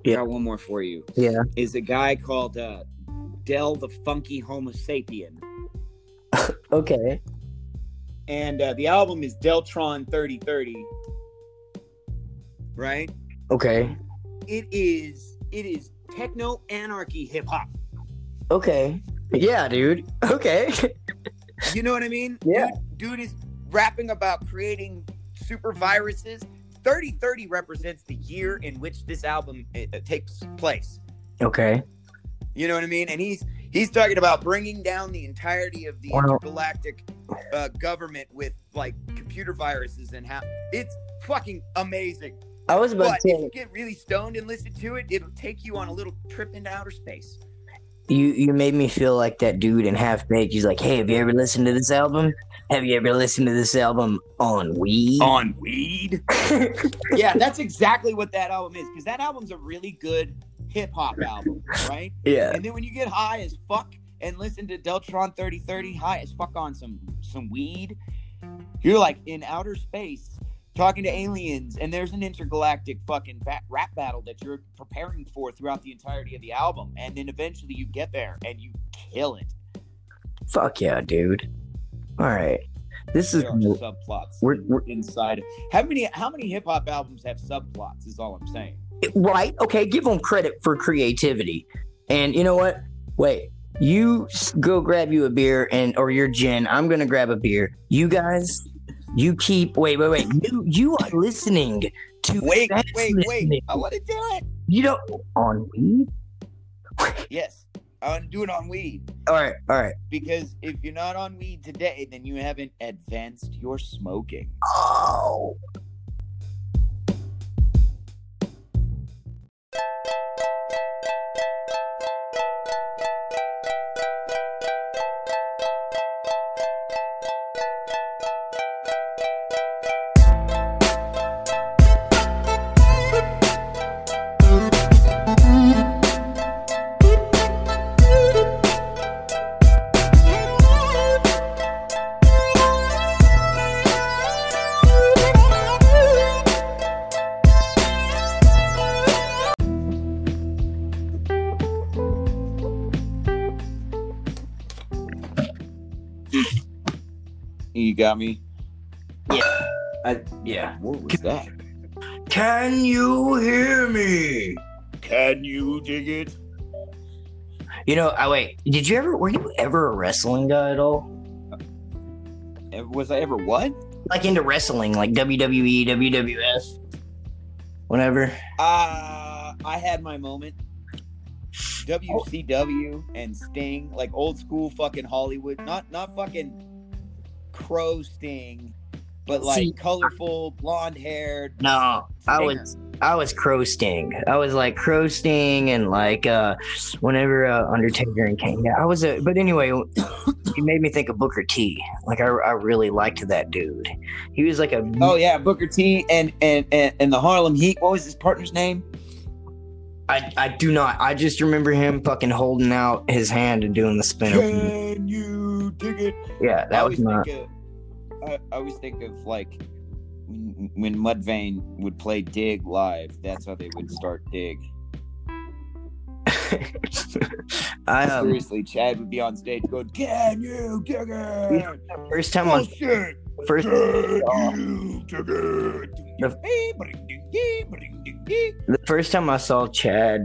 Yeah. I got one more for you. Yeah. Is a guy called uh, Del the Funky Homo Sapien. Okay. And uh, the album is Deltron thirty thirty. Right? Okay. It is it is techno anarchy hip hop. Okay. Yeah, dude. Okay. You know what I mean? Yeah. Dude, dude is rapping about creating super viruses. thirty thirty represents the year in which this album uh, takes place. Okay. You know what I mean? And he's He's talking about bringing down the entirety of the wow. intergalactic uh, government with like computer viruses and how it's fucking amazing. I was about but to if you get really stoned and listen to it, it'll take you on a little trip into outer space. You you made me feel like that dude in Half Baked. He's like, "Hey, have you ever listened to this album? Have you ever listened to this album on weed? On weed?" Yeah, that's exactly what that album is because that album's a really good hip-hop album, right? Yeah. And then when you get high as fuck and listen to Deltron thirty thirty high as fuck on some some weed, you're like in outer space talking to aliens and there's an intergalactic fucking bat- rap battle that you're preparing for throughout the entirety of the album, and then eventually you get there and you kill it. Fuck yeah, dude. All right. This is subplots we're, we're, inside. How many how many hip-hop albums have subplots is all I'm saying. Right. Okay. Give them credit for creativity. And you know what? Wait, you go grab you a beer and or your gin. I'm going to grab a beer. You guys, you keep. Wait, wait, wait. You, you are listening to. Wait, wait, listening. wait. I want to do it. You don't. On weed? Yes. I want to do it on weed. All right. All right. Because if you're not on weed today, then you haven't advanced your smoking. Oh. You got me? Yeah. I, yeah. What was that? Can you hear me? Can you dig it? You know, I wait. Did you ever? Were you ever a wrestling guy at all? Was I ever what? Like into wrestling, like W W E, W W F, whatever. Uh I had my moment. W C W and Sting, like old school fucking Hollywood, not not fucking. Crow Sting, but like See, colorful, blonde haired. No, Stinger. I was I was Crow Sting. I was like Crow Sting, and like uh, whenever uh, Undertaker and Kane. I was a, but anyway, he made me think of Booker T. Like I, I really liked that dude. He was like a oh yeah Booker T and and and, and the Harlem Heat. What was his partner's name? I, I do not. I just remember him fucking holding out his hand and doing the spin. Can you dig it? Yeah, that I was not. Of, I, I always think of like when, when Mudvayne would play Dig live. That's how they would start Dig. I um, seriously, Chad would be on stage going, "Can you dig it?" First time on stage. First the first time I saw Chad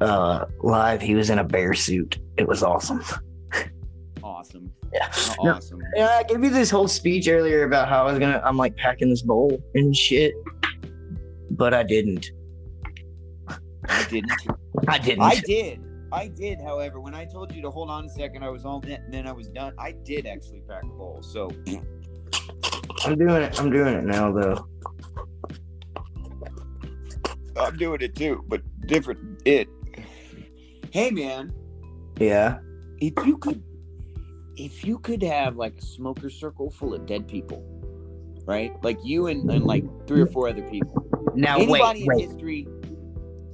uh, live, he was in a bear suit. It was awesome. Awesome. Yeah. Awesome. Now, yeah, I gave you this whole speech earlier about how I was gonna, I'm like packing this bowl and shit, but I didn't. I didn't. I didn't. I did. I did. However, when I told you to hold on a second, I was all net, and then I was done. I did actually pack a bowl. So I'm doing it. I'm doing it now, though. I'm doing it too, but different. It. Hey, man. Yeah. If you could, if you could have like a smoker circle full of dead people, right? Like you and, and like three or four other people. Now Anybody wait. Wait. In history.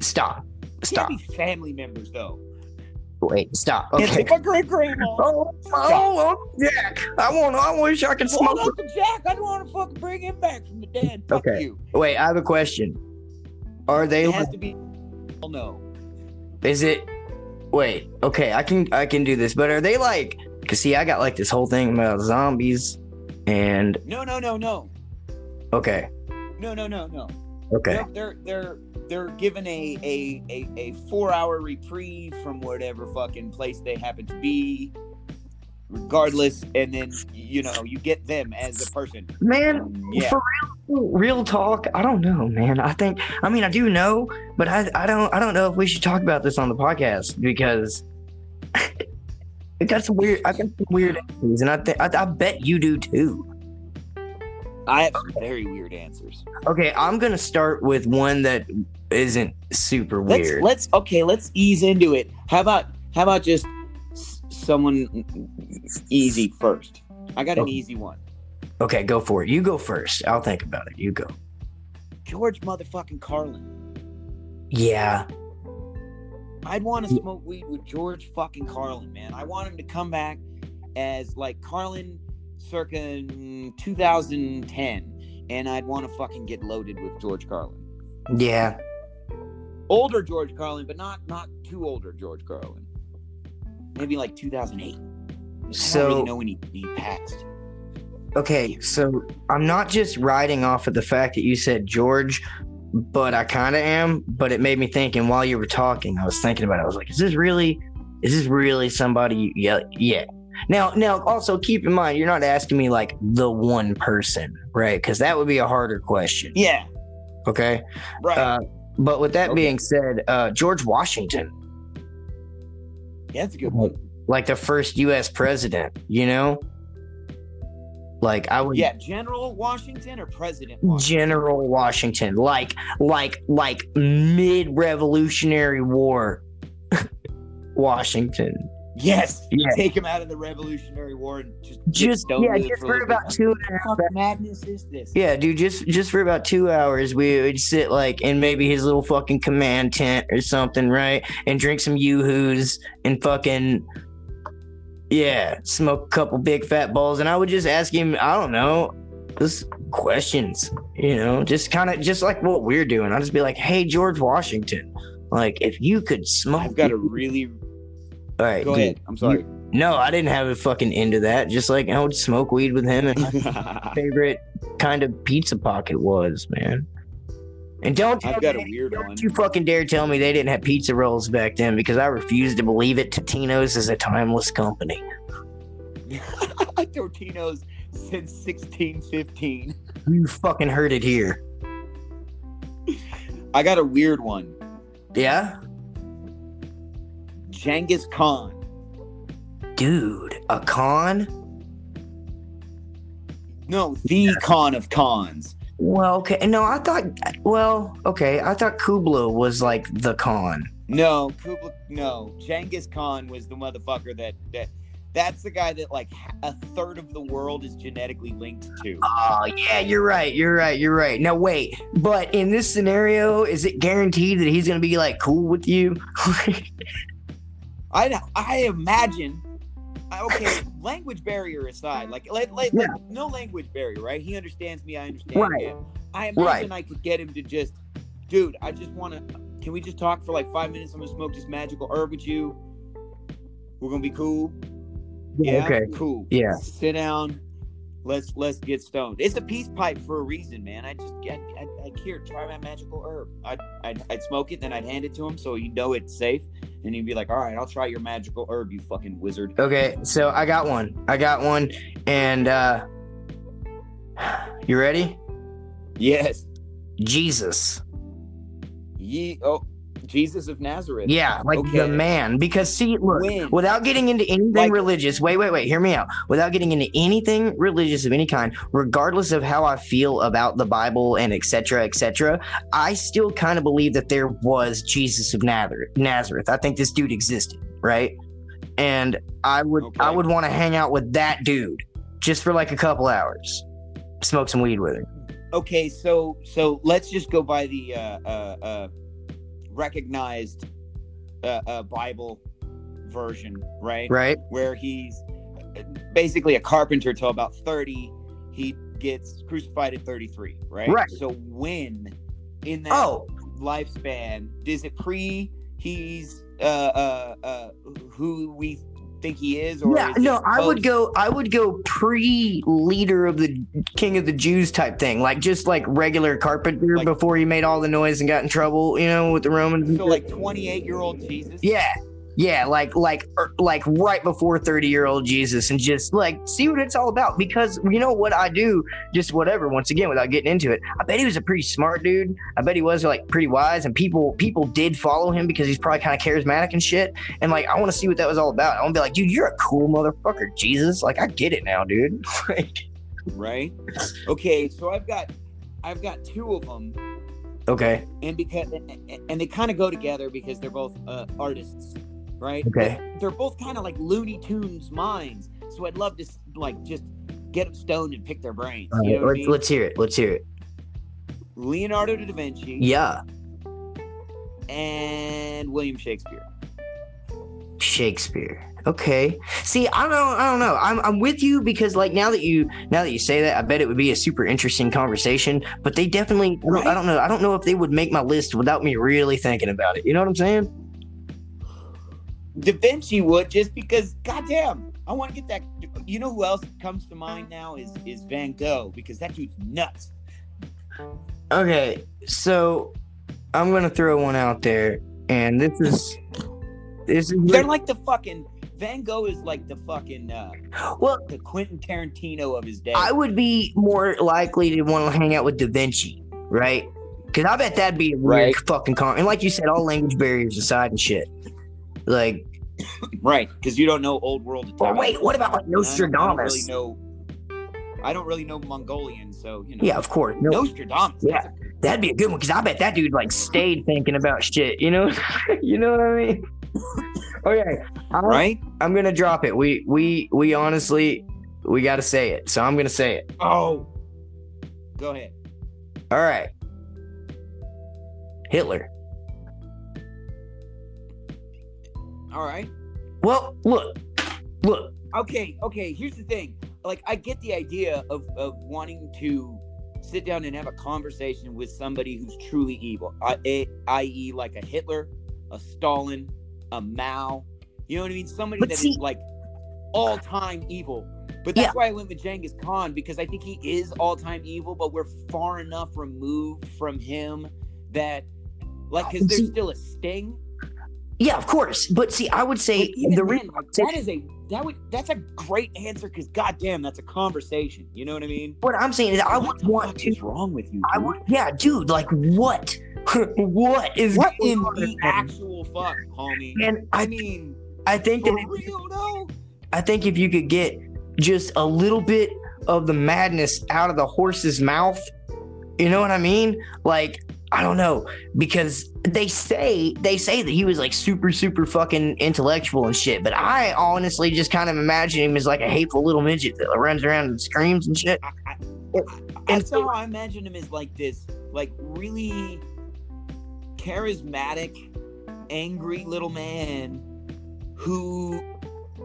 Stop. Stop. Can't be family members, though. Wait, stop. Okay. It's my great grandma. Oh, oh, I'm Jack. I want. I wish I could smoke. Well, Uncle Jack, I don't want to fucking bring him back from the dead. Fuck okay. You. Wait, I have a question. Are they? It has to be. Oh no. Is it? Wait. Okay, I can. I can do this. But are they like? Cause see, I got like this whole thing about zombies, and. No, no, no, no. Okay. No, no, no, no. Okay. They're they're. they're They're given a, a, a, a four-hour reprieve from whatever fucking place they happen to be, regardless, and then, you know, you get them as a person. Man, yeah. For real, real talk, I don't know, man. I think, I mean, I do know, but I, I don't I don't know if we should talk about this on the podcast, because it got some weird, I got some weird answers, and I, th- I, I bet you do, too. I have some very weird answers. Okay, I'm going to start with one that isn't super weird. Let's, let's okay, let's ease into it. How about how about just s- someone easy first? I got an okay. easy one. Okay, go for it. You go first. I'll think about it. You go. George motherfucking Carlin. Yeah. I'd want to smoke weed with George fucking Carlin, man. I want him to come back as like Carlin circa two thousand ten, and I'd want to fucking get loaded with George Carlin. Yeah. Older George Carlin, but not not too older George Carlin. Maybe like two thousand eight. So, I don't really know when he, he passed. Okay, so I'm not just riding off of the fact that you said George, but I kind of am, but it made me think, and while you were talking, I was thinking about it. I was like, is this really, is this really somebody? You, yeah, yeah. Now, now, also keep in mind, you're not asking me like the one person, right? Because that would be a harder question. Yeah. Okay. Right. Uh, but with that okay. being said, uh, George Washington. Yeah, that's a good one. Like the first U S president, you know? Like I would. Yeah, General Washington or President Washington? General Washington, like, like, like mid-Revolutionary War, Washington. Yes, yeah. Take him out of the Revolutionary War and just just yeah, just for about two hours. What madness is this? Yeah, dude, just just for about two hours, we would sit like in maybe his little fucking command tent or something, right? And drink some yoo-hoos and fucking yeah, smoke a couple big fat balls, and I would just ask him, I don't know, just questions, you know, just kind of just like what we're doing. I'd just be like, hey, George Washington, like if you could smoke, I've got a really. All right, go dude, ahead. I'm sorry. You, no, I didn't have a fucking end to that. Just like I would smoke weed with him, and my favorite kind of pizza pocket was, man. And don't tell I've got me, a weird don't one. You fucking dare tell me they didn't have pizza rolls back then, because I refuse to believe it. Totino's is a timeless company. Totino's since sixteen fifteen. You fucking heard it here. I got a weird one. Yeah. Genghis Khan. Dude, a Khan? No, the Khan of Khans. Well, okay. No, I thought, well, okay. I thought Kubla was like the Khan. No, Kubla, no. Genghis Khan was the motherfucker that, that that's the guy that like a third of the world is genetically linked to. Oh, yeah, you're right. You're right. You're right. Now, wait, but in this scenario, is it guaranteed that he's going to be like cool with you? I I imagine, okay, language barrier aside, like, like, like yeah. no language barrier, right? He understands me, I understand right. him. I imagine right. I could get him to just, dude, I just want to, can we just talk for like five minutes? I'm gonna smoke this magical herb with you. We're gonna be cool. Yeah, yeah, okay. Cool. Yeah. Sit down. Let's let's get stoned. It's a peace pipe for a reason, man. I just I, I, I here, try my magical herb. I'd, I'd I'd smoke it, then I'd hand it to him, so you know it's safe. And he'd be like, "All right, I'll try your magical herb, you fucking wizard." Okay, so I got one. I got one, and uh, you ready? Yes. Jesus. Ye oh, Jesus of Nazareth. Yeah, like okay. The man. Because see, look, when? without getting into anything like, religious, wait, wait, wait, hear me out. Without getting into anything religious of any kind, regardless of how I feel about the Bible and et cetera, et cetera, I still kind of believe that there was Jesus of Nazareth. I think this dude existed, right? And I would, okay. I would want to hang out with that dude just for like a couple hours, smoke some weed with him. Okay, so so let's just go by the uh, uh, uh, recognized uh, uh, Bible version, right? Right. Where he's basically a carpenter till about thirty. He gets crucified at thirty-three, right? Right. So when in that oh. lifespan, is it pre he's uh, uh, uh, who we think he is? Or yeah, is no, I would go I would go pre leader of the King of the Jews type thing, like just like regular carpenter, like, before he made all the noise and got in trouble, you know, with the Romans. So like twenty-eight year old Jesus. Yeah, yeah, like like er, like right before thirty year old Jesus, and just like see what it's all about. Because you know what I do, just whatever. Once again, without getting into it, I bet he was a pretty smart dude. I bet he was like pretty wise, and people people did follow him because he's probably kind of charismatic and shit. And like, I want to see what that was all about. I want to be like, dude, you're a cool motherfucker, Jesus. Like, I get it now, dude. Like, right? Okay, so I've got I've got two of them. Okay. And because and they kind of go together because they're both uh, artists. Right? Okay. They're both kind of like Looney Tunes minds, so I'd love to like just get them stoned and pick their brains. Right, you know let's, I mean? let's hear it. Let's hear it. Leonardo da Vinci. Yeah. And William Shakespeare. Shakespeare. Okay. See, I don't, I don't know. I'm, I'm with you because, like, now that you, now that you say that, I bet it would be a super interesting conversation. But they definitely, right? I don't know. I don't know if they would make my list without me really thinking about it. You know what I'm saying? Da Vinci would, just because, goddamn, I want to get that. You know who else comes to mind now is is Van Gogh, because that dude's nuts. Okay, so I'm gonna throw one out there, and this is this is. They're like the fucking Van Gogh is like the fucking uh, well, the Quentin Tarantino of his day. I would be more likely to want to hang out with Da Vinci, right? Because I bet that'd be a weird fucking con. And like you said, all language barriers aside and shit. Like, right, because you don't know old world Italian. Well, wait, what about like Nostradamus? I don't, I don't really know. I don't really know Mongolian, so you know. Yeah, of course. No. Nostradamus. Yeah, that'd be a good one because I bet that dude like stayed thinking about shit. You know, you know what I mean? Okay, I'm, right. I'm gonna drop it. We we we honestly we gotta say it, so I'm gonna say it. Oh, go ahead. All right, Hitler. All right. Well, look, look. Okay, okay. Here's the thing. Like, I get the idea of, of wanting to sit down and have a conversation with somebody who's truly evil, that is, like a Hitler, a Stalin, a Mao. You know what I mean? Somebody but that see, is like all time evil. But that's yeah. why I went with Genghis Khan, because I think he is all time evil, but we're far enough removed from him that, like, because there's still a sting. Yeah, of course. But see, I would say the re- then, like, that is a that would that's a great answer because goddamn, that's a conversation. You know what I mean? What I'm saying is, I what would want to. What's wrong with you? Dude? I would, yeah, dude. Like, what? what is what going in on the actual fuck, homie? And I, I mean, I think that real, though? I think if you could get just a little bit of the madness out of the horse's mouth, you know what I mean? Like. I don't know, because they say they say that he was like super, super fucking intellectual and shit. But I honestly just kind of imagine him as like a hateful little midget that runs around and screams and shit. I, I, and I, so I imagine him as like this, like really charismatic, angry little man who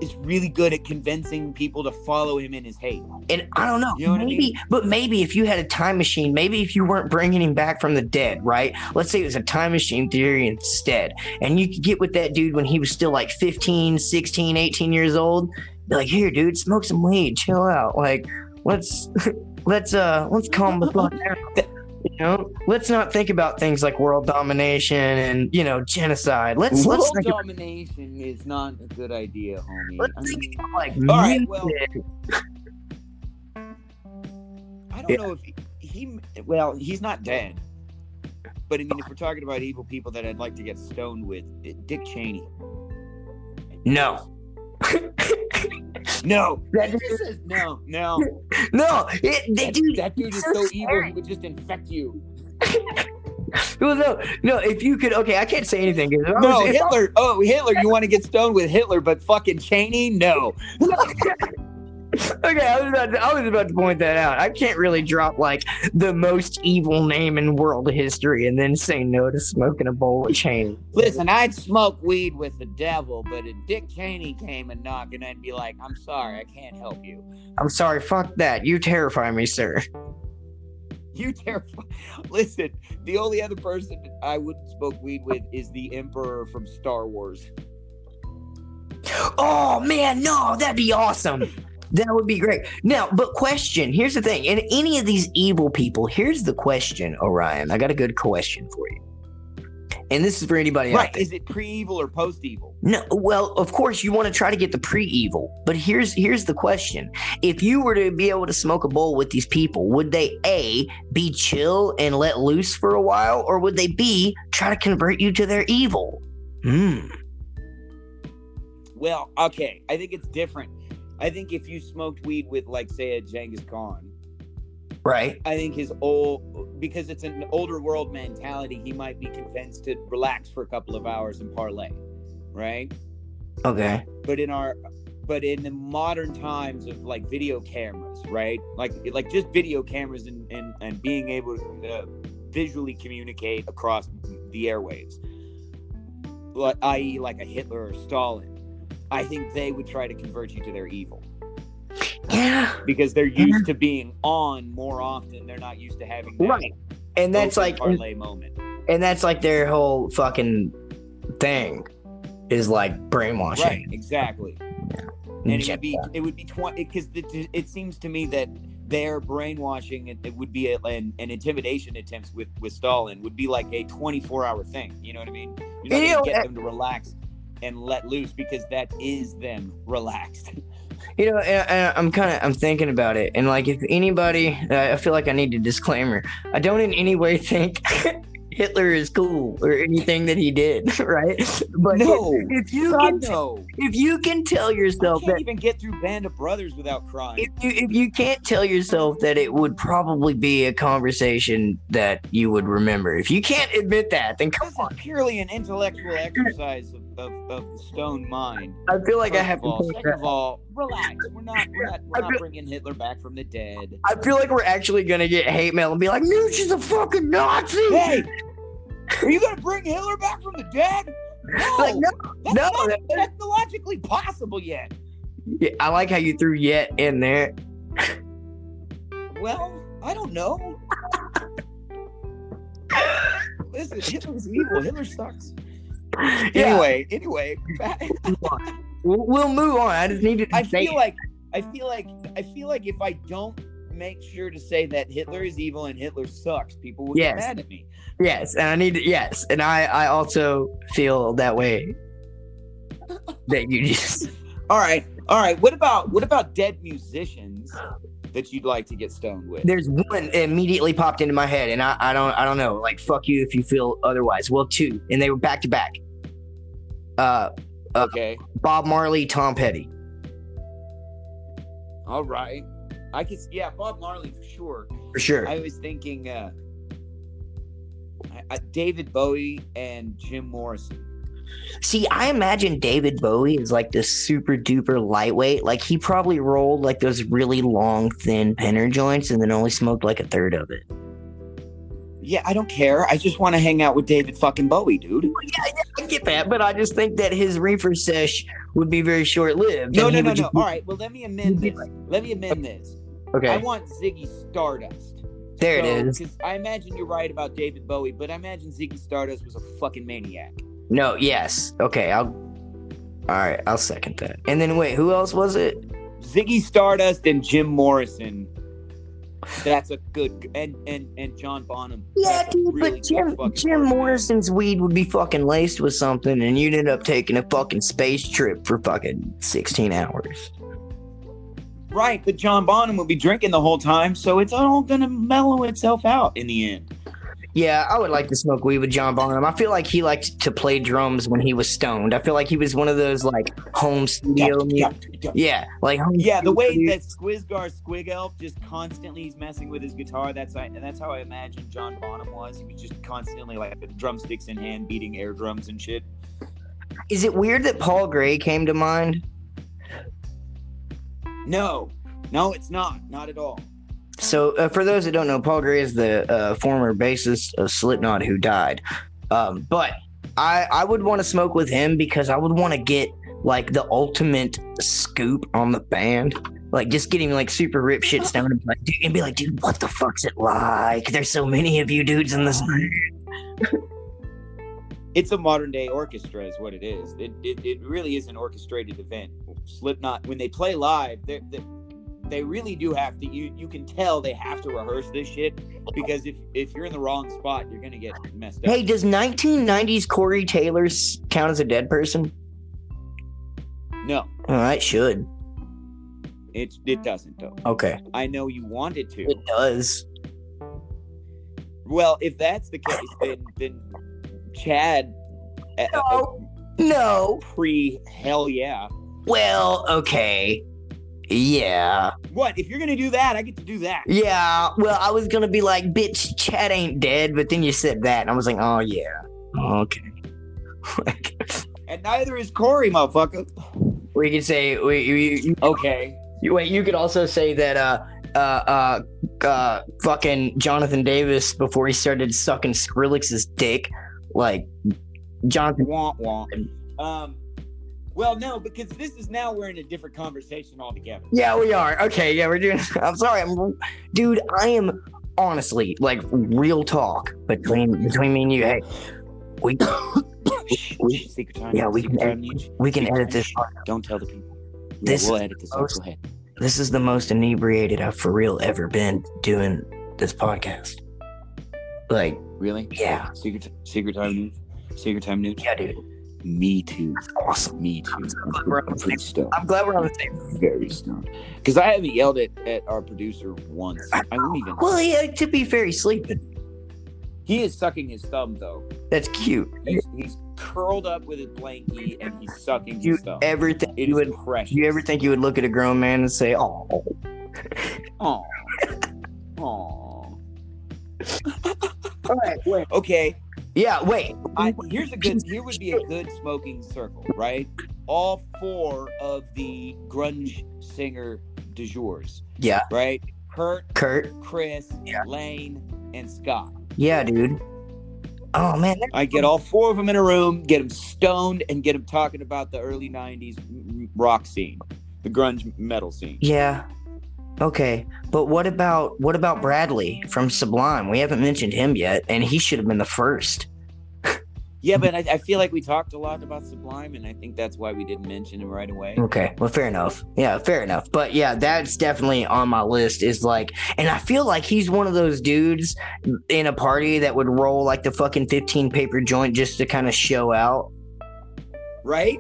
is really good at convincing people to follow him in his hate. And I don't know, you know maybe, I mean? But maybe if you had a time machine, maybe if you weren't bringing him back from the dead, right? Let's say it was a time machine theory instead. And you could get with that dude when he was still like fifteen, sixteen, eighteen years old. Be like, here, dude, smoke some weed, chill out. Like, let's, let's, uh, let's calm the fuck down. You know, let's not think about things like world domination and, you know, genocide. Let's world let's think domination about... is not a good idea, homie. Let's I mean, think about, like, all right, well, I don't yeah. know if he, he. Well, he's not dead. But I mean, if we're talking about evil people that I'd like to get stoned with, Dick Cheney. No. No, that dude says no, no, no. It, that, that dude, that dude is so, so evil he would just infect you. Well, no, no. If you could, okay, I can't say anything. No, was, Hitler. I, oh, Hitler. You want to get stoned with Hitler, but fucking Cheney? No. Okay, I was about to, I was about to point that out. I can't really drop like the most evil name in world history and then say no to smoking a bowl of Cheney. Listen, I'd smoke weed with the devil, but if Dick Cheney came and knocked, and I'd be like, "I'm sorry, I can't help you." I'm sorry, fuck that. You terrify me, sir. You terrify. Listen, the only other person I wouldn't smoke weed with is the Emperor from Star Wars. Oh man, no, that'd be awesome. That would be great. Now, but question, here's the thing. And any of these evil people, here's the question, Orion. I got a good question for you. And this is for anybody right. out there. Is it pre-evil or post-evil? No. Well, of course, you want to try to get the pre-evil. But here's here's the question. If you were to be able to smoke a bowl with these people, would they, A, be chill and let loose for a while? Or would they, B, try to convert you to their evil? Hmm. Well, okay. I think it's different. I think if you smoked weed with, like, say, a Genghis Khan, right? I think his old, because it's an older world mentality, he might be convinced to relax for a couple of hours and parlay, right? Okay. But in our, but in the modern times of like video cameras, right? Like, like just video cameras and and, and being able to uh, visually communicate across the airwaves, like, that is, like a Hitler or Stalin. I think they would try to convert you to their evil. Yeah. Because they're used yeah. to being on more often. They're not used to having that right. And that's like parlay moment. And that's like their whole fucking thing is like brainwashing. Right, exactly. Yeah. And it would be it would be twenty because it, it seems to me that their brainwashing it, it would be a, an, an intimidation attempt with, with Stalin would be like a twenty-four hour thing, you know what I mean? You're not you going to get them to relax and let loose because that is them relaxed. You know, and, and I'm kind of I'm thinking about it, and like if anybody, uh, I feel like I need a disclaimer. I don't in any way think Hitler is cool or anything that he did, right? But no, if, if you God, can, no. if you can tell yourself, I can't that, even get through Band of Brothers without crying. If you if you can't tell yourself that it would probably be a conversation that you would remember, if you can't admit that, then come this on. Is purely an intellectual exercise of Of, of the stone mind. I feel like First I have to. Second that. of all, relax. We're not. We're not, we're not feel, bringing Hitler back from the dead. I feel like we're actually gonna get hate mail and be like, "Nooch is a fucking Nazi." Hey, are you gonna bring Hitler back from the dead? No, like, no, that's no, not that, technologically possible yet. Yeah, I like how you threw "yet" in there. Well, I don't know. Listen, Hitler's evil. Hitler sucks. Yeah. Anyway, anyway, we'll move on. I just need to. I feel it. like I feel like I feel like if I don't make sure to say that Hitler is evil and Hitler sucks, people will yes. get mad at me. Yes, and I need to, yes, and I, I also feel that way. That you just. All right, all right. What about what about dead musicians that you'd like to get stoned with? There's one immediately popped into my head, and I, I don't I don't know. Like, fuck you if you feel otherwise. Well, two, and they were back to back. Uh, uh okay. Bob Marley, Tom Petty. All right, I could yeah, Bob Marley for sure. For sure. I was thinking uh, I, I, David Bowie and Jim Morrison. See, I imagine David Bowie is like this super duper lightweight. Like he probably rolled like those really long, thin penner joints and then only smoked like a third of it. Yeah, I don't care. I just want to hang out with David fucking Bowie, dude. Well, yeah, get that, but I just think that his reefer sesh would be very short-lived. No, no, no, no. All right, well, let me amend this. Let me amend this. Okay. I want Ziggy Stardust. There so, it is. 'Cause I imagine you're right about David Bowie, but I imagine Ziggy Stardust was a fucking maniac. No, yes. Okay, I'll... All right, I'll second that. And then, wait, who else was it? Ziggy Stardust and Jim Morrison. That's a good and and and John Bonham. Yeah, dude, really but Jim Jim Morrison's weed would be fucking laced with something, and you'd end up taking a fucking space trip for fucking sixteen hours. Right, but John Bonham would be drinking the whole time, so it's all gonna mellow itself out in the end. Yeah, I would like to smoke weed with John Bonham. I feel like he liked to play drums when he was stoned. I feel like he was one of those, like, home studio... Yeah, yeah, yeah. like home yeah the way that Squizgar Squig Elf just constantly he's messing with his guitar, that's I, and that's how I imagine John Bonham was. He was just constantly, like, with drumsticks in hand, beating air drums and shit. Is it weird that Paul Gray came to mind? No. No, it's not. Not at all. So, uh, for those that don't know, Paul Gray is the uh, former bassist of Slipknot who died. Um, but I, I would want to smoke with him because I would want to get, like, the ultimate scoop on the band. Like, just getting, like, super rip shit stoned and be like, dude, and be like, dude, what the fuck's it like? There's so many of you dudes in this. It's a modern-day orchestra is what it is. It, it it really is an orchestrated event. Slipknot, when they play live, they're... they're They really do have to. You, you can tell they have to rehearse this shit because if, if you're in the wrong spot, you're gonna get messed up. Hey, does nineteen nineties Corey Taylor count as a dead person? No. Well, it should. It it doesn't though. Okay. I know you want it to. It does. Well, if that's the case, then then Chad. No. Uh, no. Pre hell yeah. Well, okay. Yeah. What? If you're going to do that, I get to do that. Yeah. Well, I was going to be like, bitch, Chad ain't dead, but then you said that, and I was like, oh, yeah. Okay. And neither is Corey, motherfucker. We could say... We, we, you, okay. You, wait, you could also say that uh, uh, uh, uh, fucking Jonathan Davis, before he started sucking Skrillex's dick, like, Jonathan... Womp womp. Um... Well, no, because this is now we're in a different conversation altogether. Yeah, we are. Okay, yeah, we're doing... I'm sorry. I'm, dude, I am honestly, like, real talk between between me and you. Hey, we... we secret time. Yeah, we can, time edit, we can edit this. Don't tell the people. This yeah, we'll edit this. Most, go ahead. This is the most inebriated I've for real ever been doing this podcast. Like... Really? Yeah. Secret, secret time news? Secret time news? Yeah, dude. Me too. That's awesome. Me too. I'm, so glad, we're on the same. I'm glad we're on the same. Very stoned. Because I haven't yelled at, at our producer once. I wouldn't even. Well, he, to be fair, he's sleeping. He is sucking his thumb, though. That's cute. He's, he's curled up with his blankie and he's sucking you his thumb. Ever th- it you is would, precious. You ever think you would look at a grown man and say, "Oh, oh, oh"? All right. Wait. Okay. Yeah, wait. I, here's a good. Here would be a good smoking circle, right? All four of the grunge singer du jours. Yeah. Right? Kurt, Kurt, Chris, yeah. Lane, and Scott. Yeah, dude. Oh, man. I get all four of them in a room, get them stoned, and get them talking about the early nineties rock scene, the grunge metal scene. Yeah. Okay, but what about what about Bradley from Sublime? We haven't mentioned him yet, and he should have been the first. Yeah, but I, I feel like we talked a lot about Sublime, and I think that's why we didn't mention him right away. Okay, well, fair enough. Yeah, fair enough. But yeah, that's definitely on my list is like, and I feel like he's one of those dudes in a party that would roll like the fucking fifteen paper joint just to kind of show out. Right?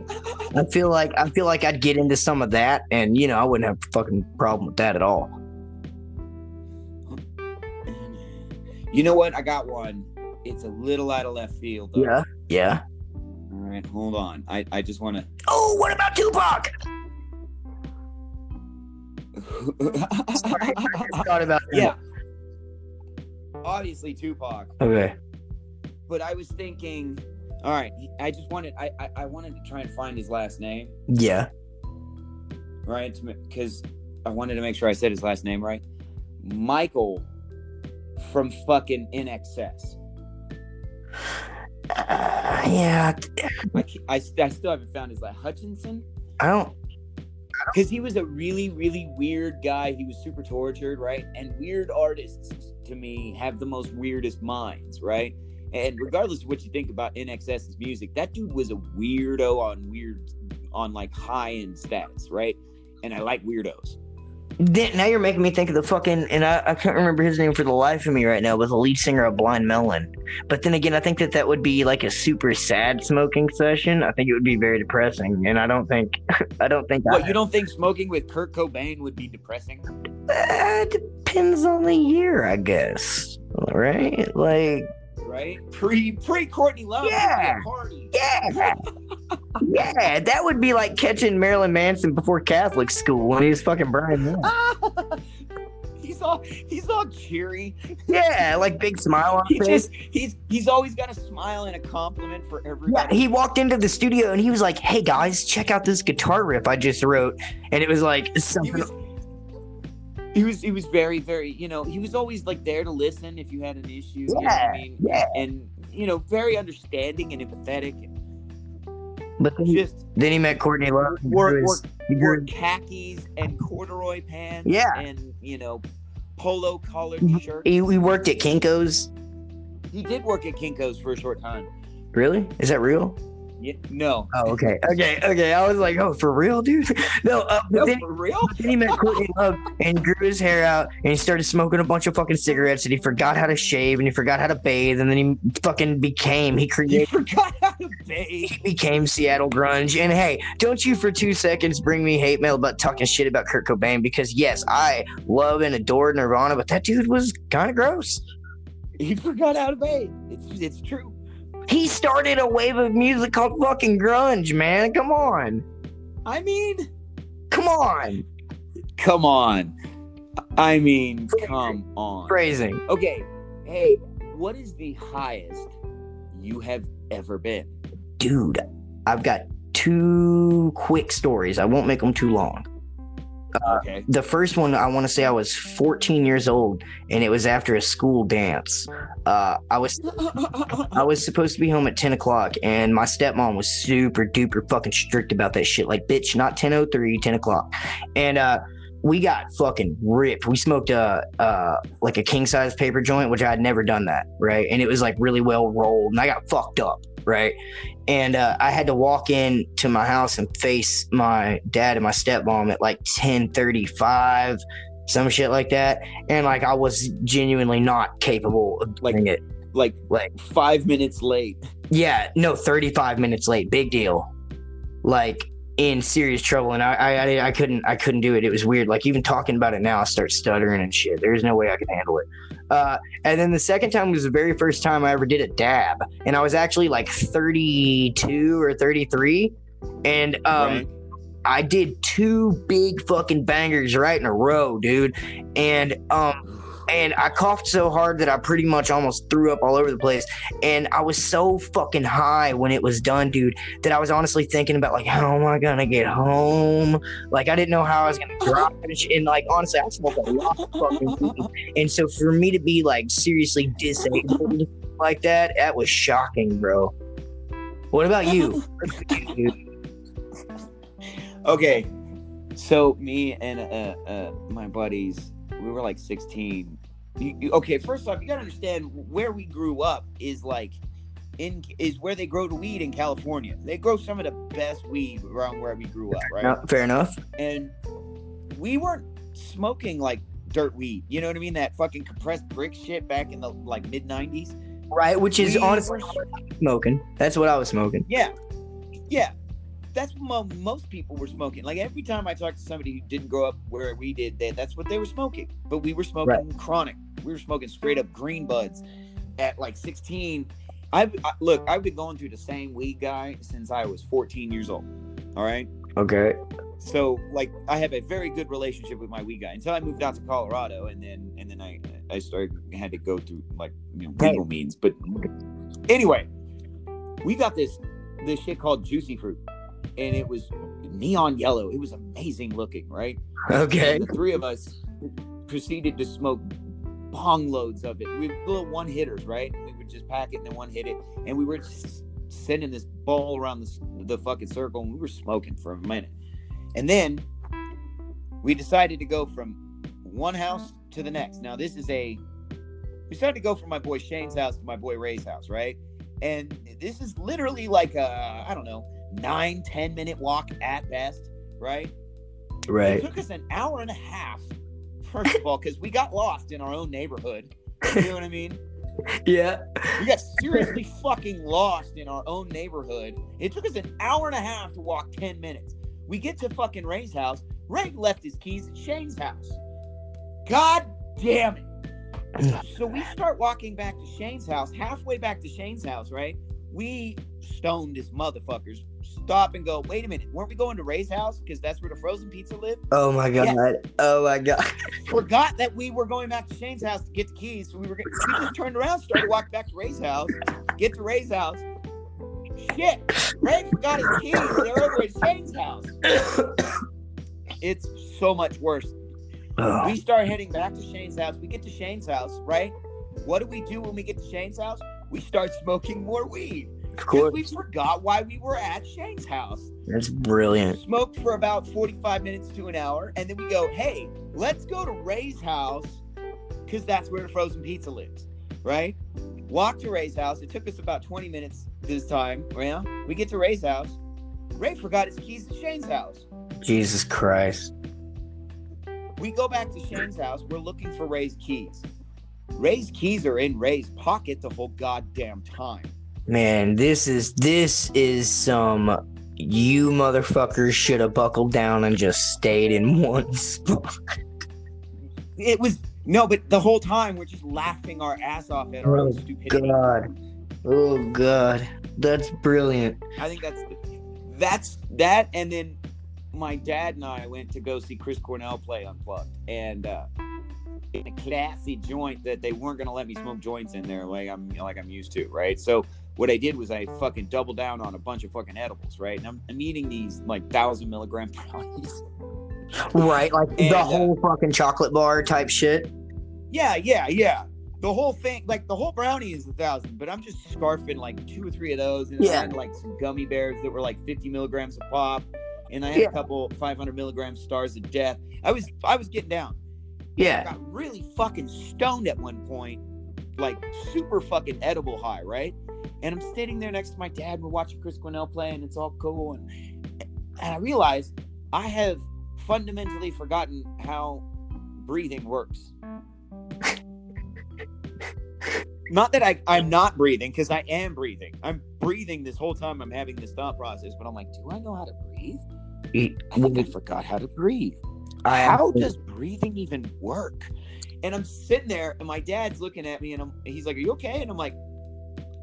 I feel like I feel like I'd get into some of that, and you know I wouldn't have a fucking problem with that at all. You know what? I got one. It's a little out of left field, though. Yeah. Yeah. All right, hold on. I, I just want to. Oh, what about Tupac? Sorry, I thought about that. Yeah. Obviously, Tupac. Okay. But I was thinking. All right, I just wanted I, I, I wanted to try and find his last name. Yeah. Right, because I wanted to make sure I said his last name right. Michael from fucking N X S. Uh, Yeah. Like I, I still haven't found his, like, Hutchinson. I don't. Because he was a really, really weird guy. He was super tortured, right? And weird artists, to me, have the most weirdest minds, right? And regardless of what you think about N X S's music, that dude was a weirdo on weird, on like high end stats, right? And I like weirdos. Now you're making me think of the fucking, and I, I can't remember his name for the life of me right now, with the lead singer of Blind Melon. But then again, I think that that would be like a super sad smoking session. I think it would be very depressing, and I don't think, I don't think. What, I, you don't think smoking with Kurt Cobain would be depressing? Uh, depends on the year, I guess. Right? Like. Right? Pre pre Courtney Love. Yeah. Party. Yeah. Yeah. That would be like catching Marilyn Manson before Catholic school when he was fucking burning up. he's all he's all cheery. Yeah, like big smile on he face. Just, he's he's always got a smile and a compliment for everybody. Yeah, he walked into the studio and he was like, "Hey guys, check out this guitar riff I just wrote." And it was like something. He was he was very, very, you know, he was always like there to listen if you had an issue. Yeah, you know what I mean? Yeah. And, you know, very understanding and empathetic. And but then, just, then he met Courtney Love. Wore, wore, wore khakis and corduroy pants. Yeah. And, you know, polo collared shirts. He, he worked at Kinko's. He did work at Kinko's for a short time. Really? Is that real? Yeah, no. Oh, okay. Okay. Okay. I was like, oh, for real, dude? No, uh, no then, for real? Then he met Courtney Love and grew his hair out and he started smoking a bunch of fucking cigarettes and he forgot how to shave and he forgot how to bathe and then he fucking became, he created. He forgot how to bathe. He became Seattle Grunge. And hey, don't you for two seconds bring me hate mail about talking shit about Kurt Cobain, because yes, I love and adore Nirvana, but that dude was kind of gross. He forgot how to bathe. It's, it's true. He started a wave of music called fucking grunge, man. Come on. I mean, come on. Come on. I mean, come on. Phrasing. Okay. Hey, what is the highest you have ever been? Dude, I've got two quick stories. I won't make them too long. Uh, okay. The first one, I want to say I was fourteen years old, and it was after a school dance. Uh, I was I was supposed to be home at ten o'clock, and my stepmom was super duper fucking strict about that shit. Like, bitch, not ten oh three, ten o'clock. And uh, we got fucking ripped. We smoked a, uh, like a king-size paper joint, which I had never done that, right? And it was like really well rolled, and I got fucked up, right? And uh, I had to walk in to my house and face my dad and my stepmom at like ten thirty-five, some shit like that. And like, I was genuinely not capable of doing like, it. Like, like five minutes late. Yeah, no, thirty-five minutes late. Big deal. Like, in serious trouble. And I, I, I couldn't, I couldn't do it. It was weird. Like, even talking about it now, I start stuttering and shit. There's no way I could handle it. Uh, and then the second time was the very first time I ever did a dab, and I was actually like thirty-two or thirty-three, and um, right. I did two big fucking bangers right in a row, dude. And um, and I coughed so hard that I pretty much almost threw up all over the place. And I was so fucking high when it was done, dude, that I was honestly thinking about, like, how am I gonna get home? Like, I didn't know how I was gonna drop it. And like, honestly, I smoked a lot of fucking weed. And so for me to be like seriously disabled like that, that was shocking, bro. What about you? Okay, so me and uh, uh, my buddies, we were like sixteen. You, you, okay, first off, you gotta understand where we grew up is like in is where they grow the weed in California. They grow some of the best weed around where we grew up, right? No, fair enough. And we weren't smoking like dirt weed. You know what I mean? That fucking compressed brick shit back in the like mid nineties, right? Which is we honestly smoking. That's what I was smoking. Yeah, yeah. That's what most people were smoking. Like, every time I talked to somebody who didn't grow up where we did, that that's what they were smoking. But we were smoking right. Chronic. We were smoking straight up green buds at like sixteen. I, I look, I've been going through the same weed guy since I was fourteen years old. All right. Okay. So like, I have a very good relationship with my weed guy until I moved out to Colorado, and then and then I I started had to go through like, you know, legal right. means. But anyway, we got this this shit called Juicy Fruit. And it was neon yellow. It was amazing looking, right? Okay. And the three of us proceeded to smoke bong loads of it. We were little one hitters, right? We would just pack it and then one hit it. And we were sending this ball around the, the fucking circle, and we were smoking for a minute. And then we decided to go from one house to the next. Now, this is a... We started to go from my boy Shane's house to my boy Ray's house, right? And this is literally like a, I don't know, nine, ten minute walk at best, right? Right. It took us an hour and a half, first of all, because we got lost in our own neighborhood. You know what I mean? Yeah. We got seriously fucking lost in our own neighborhood. It took us an hour and a half to walk ten minutes. We get to fucking Ray's house. Ray left his keys at Shane's house. God damn it. So we start walking back to Shane's house. Halfway back to Shane's house, right? We stoned as motherfuckers. Stop and go, wait a minute. Weren't we going to Ray's house? Because that's where the frozen pizza lived? Oh, my God. Yes. Oh, my God. Forgot that we were going back to Shane's house to get the keys. So we were getting, we just turned around, started walking back to Ray's house, get to Ray's house. Shit. Ray forgot his keys. They're over at Shane's house. It's so much worse. We start heading back to Shane's house. We get to Shane's house, right? What do we do when we get to Shane's house? We start smoking more weed. Of course. Because we forgot why we were at Shane's house. That's brilliant. We smoked for about forty-five minutes to an hour. And then we go, hey, let's go to Ray's house. Because that's where the frozen pizza lives, right? Walk to Ray's house. It took us about twenty minutes this time. Yeah? We get to Ray's house. Ray forgot his keys at Shane's house. Jesus Christ. We go back to Shane's house. We're looking for Ray's keys. Ray's keys are in Ray's pocket the whole goddamn time. Man, this is this is some you motherfuckers should have buckled down and just stayed in one spot. It was no, but the whole time we're just laughing our ass off at our oh, own stupidity. God. Oh God. That's brilliant. I think that's that's that and then my dad and I went to go see Chris Cornell play Unplugged, and uh, in a classy joint that they weren't going to let me smoke joints in there like I'm like I'm used to, right? So what I did was I fucking doubled down on a bunch of fucking edibles, right? And I'm, I'm eating these like thousand milligram brownies, right? Like and, the whole uh, fucking chocolate bar type shit. Yeah, yeah, yeah. The whole thing, like the whole brownie is a thousand, but I'm just scarfing like two or three of those, and yeah. I had like some gummy bears that were like fifty milligrams a pop. And I had yeah. a couple five hundred milligram stars of death. I was I was getting down. Yeah. I got really fucking stoned at one point. Like super fucking edible high, right? And I'm sitting there next to my dad. We're watching Chris Cornell play and it's all cool. And, and I realized I have fundamentally forgotten how breathing works. Not that I, I'm not breathing, because I am breathing. I'm breathing this whole time I'm having this thought process. But I'm like, do I know how to breathe? I think I forgot how to breathe. I how does breathing even work? And I'm sitting there, and my dad's looking at me, and I'm, he's like, are you okay? And I'm like,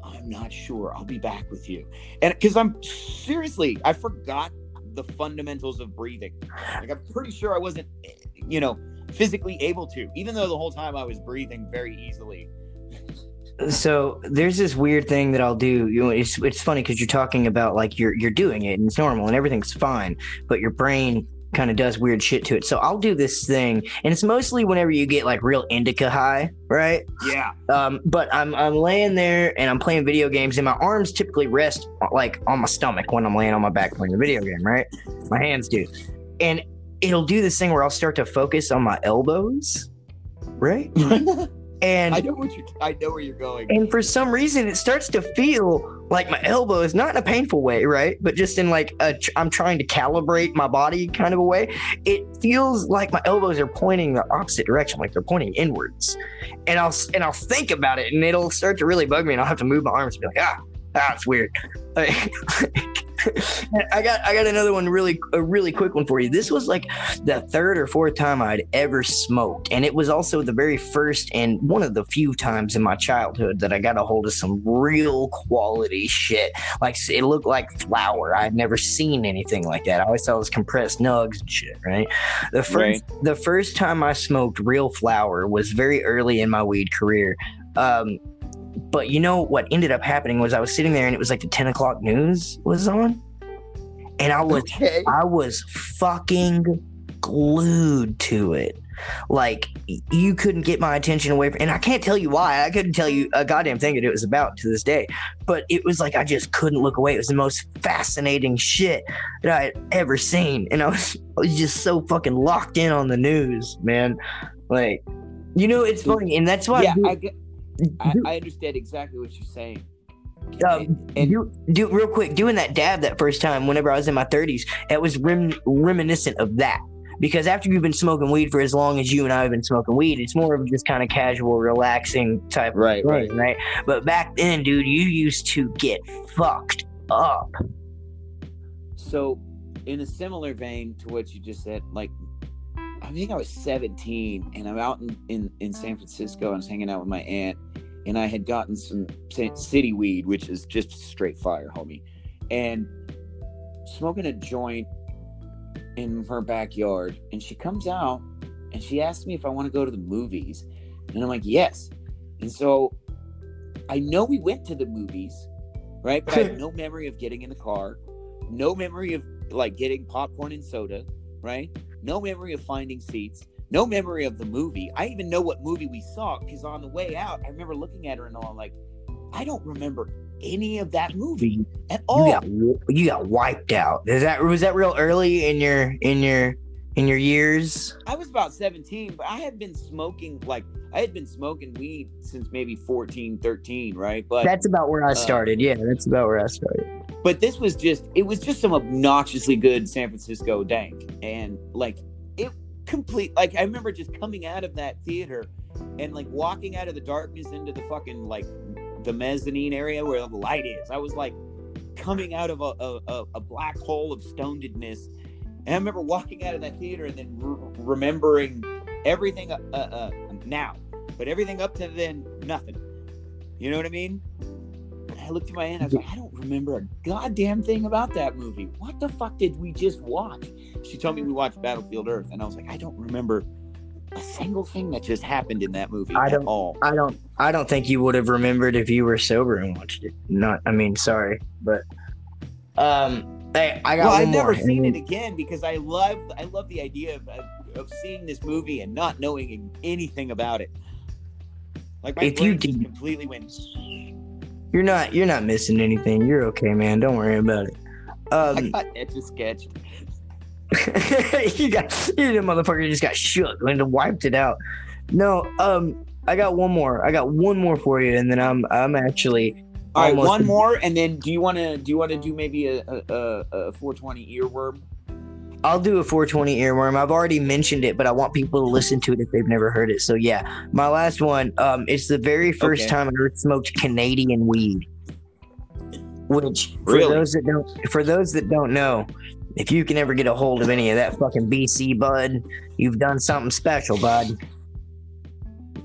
I'm not sure. I'll be back with you. And because I'm seriously, I forgot the fundamentals of breathing. Like, I'm pretty sure I wasn't, you know, physically able to, even though the whole time I was breathing very easily. So there's this weird thing that I'll do. You know, it's it's funny because you're talking about like you're you're doing it and it's normal and everything's fine, but your brain kind of does weird shit to it. So I'll do this thing, and it's mostly whenever you get like real indica high, right? Yeah. Um, but I'm I'm laying there and I'm playing video games, and my arms typically rest like on my stomach when I'm laying on my back playing the video game, right? My hands do, and it'll do this thing where I'll start to focus on my elbows, right? And I know what you I know where you're going. And for some reason, it starts to feel like my elbow is not in a painful way, right? But just in like a, I'm trying to calibrate my body kind of a way. It feels like my elbows are pointing the opposite direction, like they're pointing inwards. And I'll and I'll think about it, and it'll start to really bug me, and I'll have to move my arms and be like, ah, ah, it's weird. I got I got another one, really a really quick one for you. This was like the third or fourth time I'd ever smoked, and it was also the very first and one of the few times in my childhood that I got a hold of some real quality shit. Like, it looked like flour. I'd never seen anything like that. I always saw those compressed nugs and shit, right? The first right. the first time I smoked real flour was very early in my weed career. Um But you know what ended up happening was I was sitting there and it was like the ten o'clock news was on, and I was okay. I was fucking glued to it. Like, you couldn't get my attention away from, and I can't tell you why. I couldn't tell you a goddamn thing that it was about to this day, but it was like I just couldn't look away. It was the most fascinating shit that I had ever seen, and I was, I was just so fucking locked in on the news, man. Like, you know, it's funny, and that's why. Yeah, dude, I, get, I, I understand exactly what you're saying. Um, and, and do real quick, doing that dab that first time whenever I was in my thirties, it was rem- reminiscent of that. Because after you've been smoking weed for as long as you and I have been smoking weed, it's more of just kind of casual, relaxing type right, of thing, right. right? But back then, dude, you used to get fucked up. So, in a similar vein to what you just said, like, I think I was seventeen, and I'm out in, in, in San Francisco, and I was hanging out with my aunt, and I had gotten some city weed, which is just straight fire, homie. And smoking a joint in her backyard, and she comes out and she asks me if I want to go to the movies, and I'm like, yes. And so I know we went to the movies, right? But I have no memory of getting in the car, no memory of like getting popcorn and soda, right? No memory of finding seats, no memory of the movie. I even know what movie we saw, because on the way out I remember looking at her and all, I'm like, I don't remember any of that movie at all. You got, you got wiped out. Is that was that real early in your in your in your years? I was about seventeen, but I had been smoking like I had been smoking weed since maybe fourteen, thirteen, right? But that's about where I started. Uh, yeah, that's about where I started. But this was just it was just some obnoxiously good San Francisco dank, and like it complete like I remember just coming out of that theater and like walking out of the darkness into the fucking like the mezzanine area where the light is. I was like coming out of a, a, a black hole of stonedness, and I remember walking out of that theater and then re- remembering everything uh, uh, now, but everything up to then, nothing. You know what I mean? And I looked at my aunt, I was like, I don't remember a goddamn thing about that movie. What the fuck did we just watch? She told me we watched Battlefield Earth, and I was like, I don't remember a single thing that just happened in that movie I don't, at all. I don't I don't think you would have remembered if you were sober and watched it. Not I mean, sorry, but um I, I got well, one I've never more. seen it again because I love I love the idea of of seeing this movie and not knowing anything about it. Like my if brain you just completely went. You're not you're not missing anything. You're okay, man. Don't worry about it. Um I got Etch a Sketch. you got you the motherfucker just got shook and wiped it out. No, um, I got one more. I got one more for you, and then I'm I'm actually. All right, one a- more, and then do you want to do you want to do maybe a a, a four twenty earworm? I'll do a four twenty earworm. I've already mentioned it, but I want people to listen to it if they've never heard it. So yeah, my last one. Um, it's the very first okay. time I ever smoked Canadian weed. Which for really? those that don't for those that don't know. If you can ever get a hold of any of that fucking B C, bud, you've done something special, bud.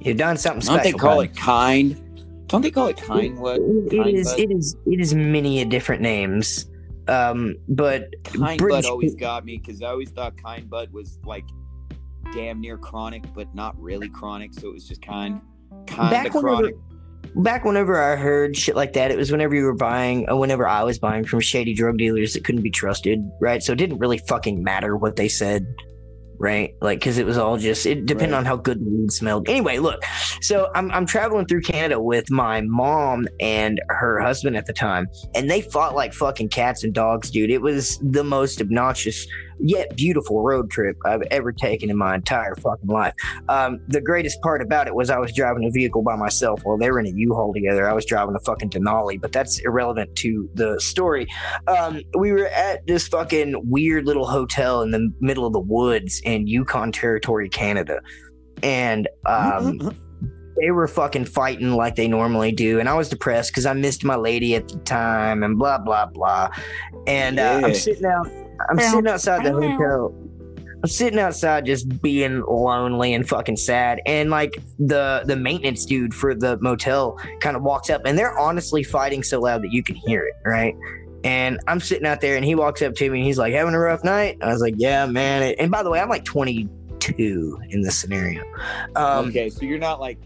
You've done something special. Don't they call bud. it kind? Don't they call it kind? What? It, it kind is. Bud? It is. It is many different names. Um, but kind British bud always people, got me because I always thought kind bud was like damn near chronic, but not really chronic. So it was just kind, kind of chronic. Back whenever I heard shit like that, it was whenever you were buying, or whenever I was buying from shady drug dealers that couldn't be trusted, right? So it didn't really fucking matter what they said, right? Like, because it was all just, it depended right. on how good the weed smelled. Anyway, look, so I'm I'm traveling through Canada with my mom and her husband at the time, and they fought like fucking cats and dogs, dude. It was the most obnoxious yet beautiful road trip I've ever taken in my entire fucking life. Um, the greatest part about it was I was driving a vehicle by myself while they were in a U-Haul together. I was driving a fucking Denali, but that's irrelevant to the story. Um, we were at this fucking weird little hotel in the middle of the woods in Yukon Territory, Canada. And um, they were fucking fighting like they normally do. And I was depressed because I missed my lady at the time and blah, blah, blah. And uh, yeah. I'm sitting out. I'm sitting outside the hotel. I'm sitting outside just being lonely and fucking sad. And like the the maintenance dude for the motel kind of walks up, and they're honestly fighting so loud that you can hear it, right? And I'm sitting out there, and he walks up to me and he's like, having a rough night? I was like, yeah, man. And by the way, I'm like twenty-two in this scenario. Um, okay, so you're not like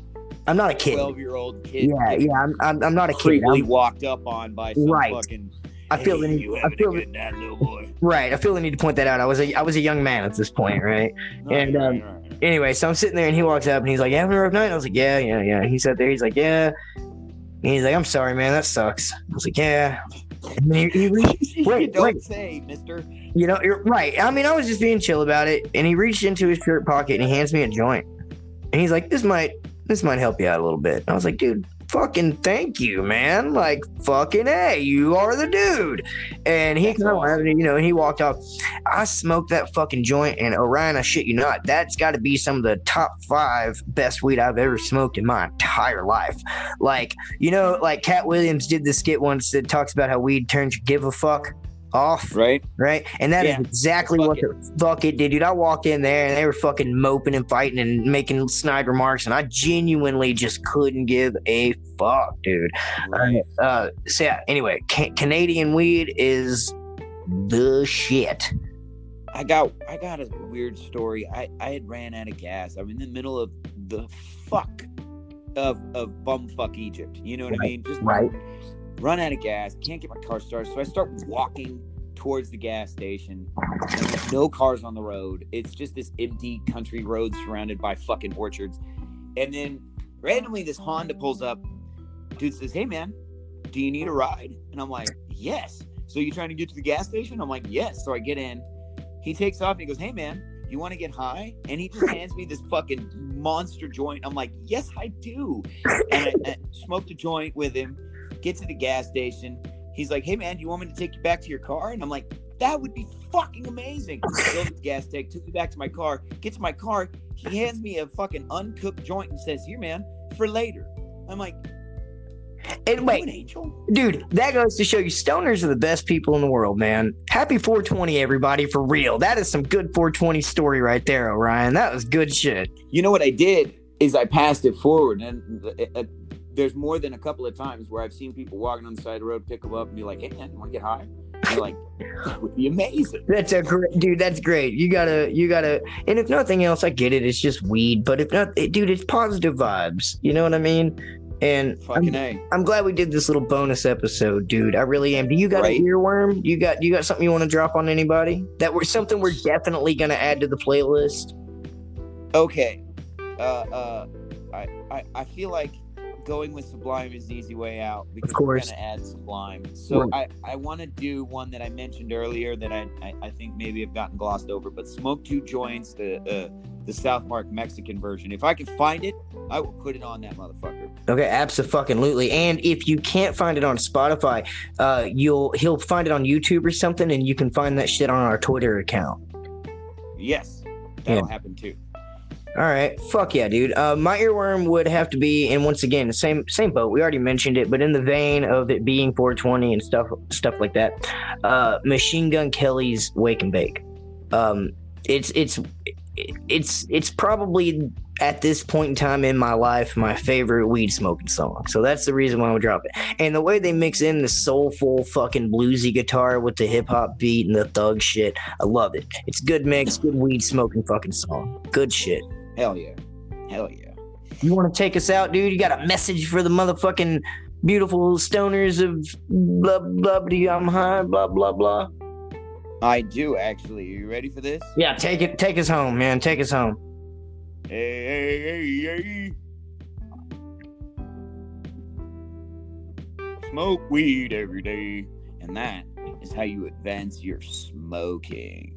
I'm not a kid. twelve-year-old kid. Yeah, yeah, I'm, I'm, I'm not a kid. I'm walked up on by some right. fucking I feel hey, the need. You having I feel a good night, little boy. Right. I feel the need to point that out. I was a I was a young man at this point, right? No, and um, right, right. Anyway, so I'm sitting there and he walks up and he's like, "Yeah, having a rough night?" I was like, "Yeah, yeah, yeah." He sat there. He's like, "Yeah." And he's like, "I'm sorry, man. That sucks." I was like, "Yeah." And he, he reached, you wait, don't wait. say, mister. You know, you're right. I mean, I was just being chill about it. And he reached into his shirt pocket and he hands me a joint. And he's like, "This might, this might help you out a little bit." And I was like, "Dude, fucking thank you, man. Like, fucking A, you are the dude." And he kind of awesome. you know, and he walked off. I smoked that fucking joint, and Orion, I shit you not, that's got to be some of the top five best weed I've ever smoked in my entire life. Like, you know, like Cat Williams did this skit once that talks about how weed turns your give a fuck off, right? Right, and that yeah. is exactly fuck what it. the fuck it did, dude. I walked in there and they were fucking moping and fighting and making snide remarks, and I genuinely just couldn't give a fuck, dude. Right. Uh, so yeah, anyway, can- Canadian weed is the shit. I got, I got a weird story. I, I had ran out of gas. I'm in the middle of the fuck of of bumfuck Egypt. You know what right. I mean? Just right. Run out of gas, can't get my car started, so I start walking towards the gas station. No cars on the road. It's just this empty country road surrounded by fucking orchards. And then randomly this Honda pulls up. Dude says, "Hey man, do you need a ride?" And I'm like, "Yes." "So you trying to get to the gas station?" I'm like, "Yes." So I get in. He takes off and he goes, "Hey man, you want to get high?" And he just hands me this fucking monster joint. I'm like, "Yes, I do." And I, I smoked a joint with him. Get to the gas station. He's like, "Hey man, do you want me to take you back to your car?" And I'm like, "That would be fucking amazing." I go to the gas tank, took me back to my car, get to my car, he hands me a fucking uncooked joint and says, "Here man, for later." I'm like, and wait, an angel? Dude, that goes to show you stoners are the best people in the world, man. Happy four twenty, everybody, for real. That is some good four twenty story right there, Orion. That was good shit. You know what I did is I passed it forward, and it, it, there's more than a couple of times where I've seen people walking on the side of the road, pick them up and be like, "Hey man, you want to get high?" And they're like, "That would be amazing." That's a great, dude. That's great. You gotta, you gotta, and if nothing else, I get it. It's just weed, but if not, it, dude, it's positive vibes. You know what I mean? And fucking I'm, a. I'm glad we did this little bonus episode, dude. I really am. Do you got right. an earworm? You got, you got something you want to drop on anybody? That we're something we're definitely gonna add to the playlist. Okay. Uh, uh, I, I, I feel like going with Sublime is the easy way out, because of course. We're going to add Sublime. So right. I, I want to do one that I mentioned earlier that I, I, I think maybe have gotten glossed over, but Smoke Two Joints, the uh, the South Park Mexican version. If I can find it, I will put it on that motherfucker. Okay, abso-fucking-lutely. And if you can't find it on Spotify, uh, you'll he'll find it on YouTube or something, and you can find that shit on our Twitter account. Yes, that'll yeah. happen too. All right, fuck yeah, dude. Uh, my earworm would have to be, and once again, the same same boat. We already mentioned it, but in the vein of it being four twenty and stuff stuff like that, uh, Machine Gun Kelly's "Wake and Bake." Um, it's it's it's it's probably at this point in time in my life my favorite weed smoking song. So that's the reason why I would drop it. And the way they mix in the soulful fucking bluesy guitar with the hip hop beat and the thug shit, I love it. It's good mix, good weed smoking fucking song, good shit. Hell yeah. Hell yeah. You want to take us out, dude? You got a message for the motherfucking beautiful stoners of blah, blah, blah, I'm high, blah, blah, blah? I do, actually. Are you ready for this? Yeah, take it. Take us home, man. Take us home. Hey, hey, hey, hey. Smoke weed every day. And that is how you advance your smoking.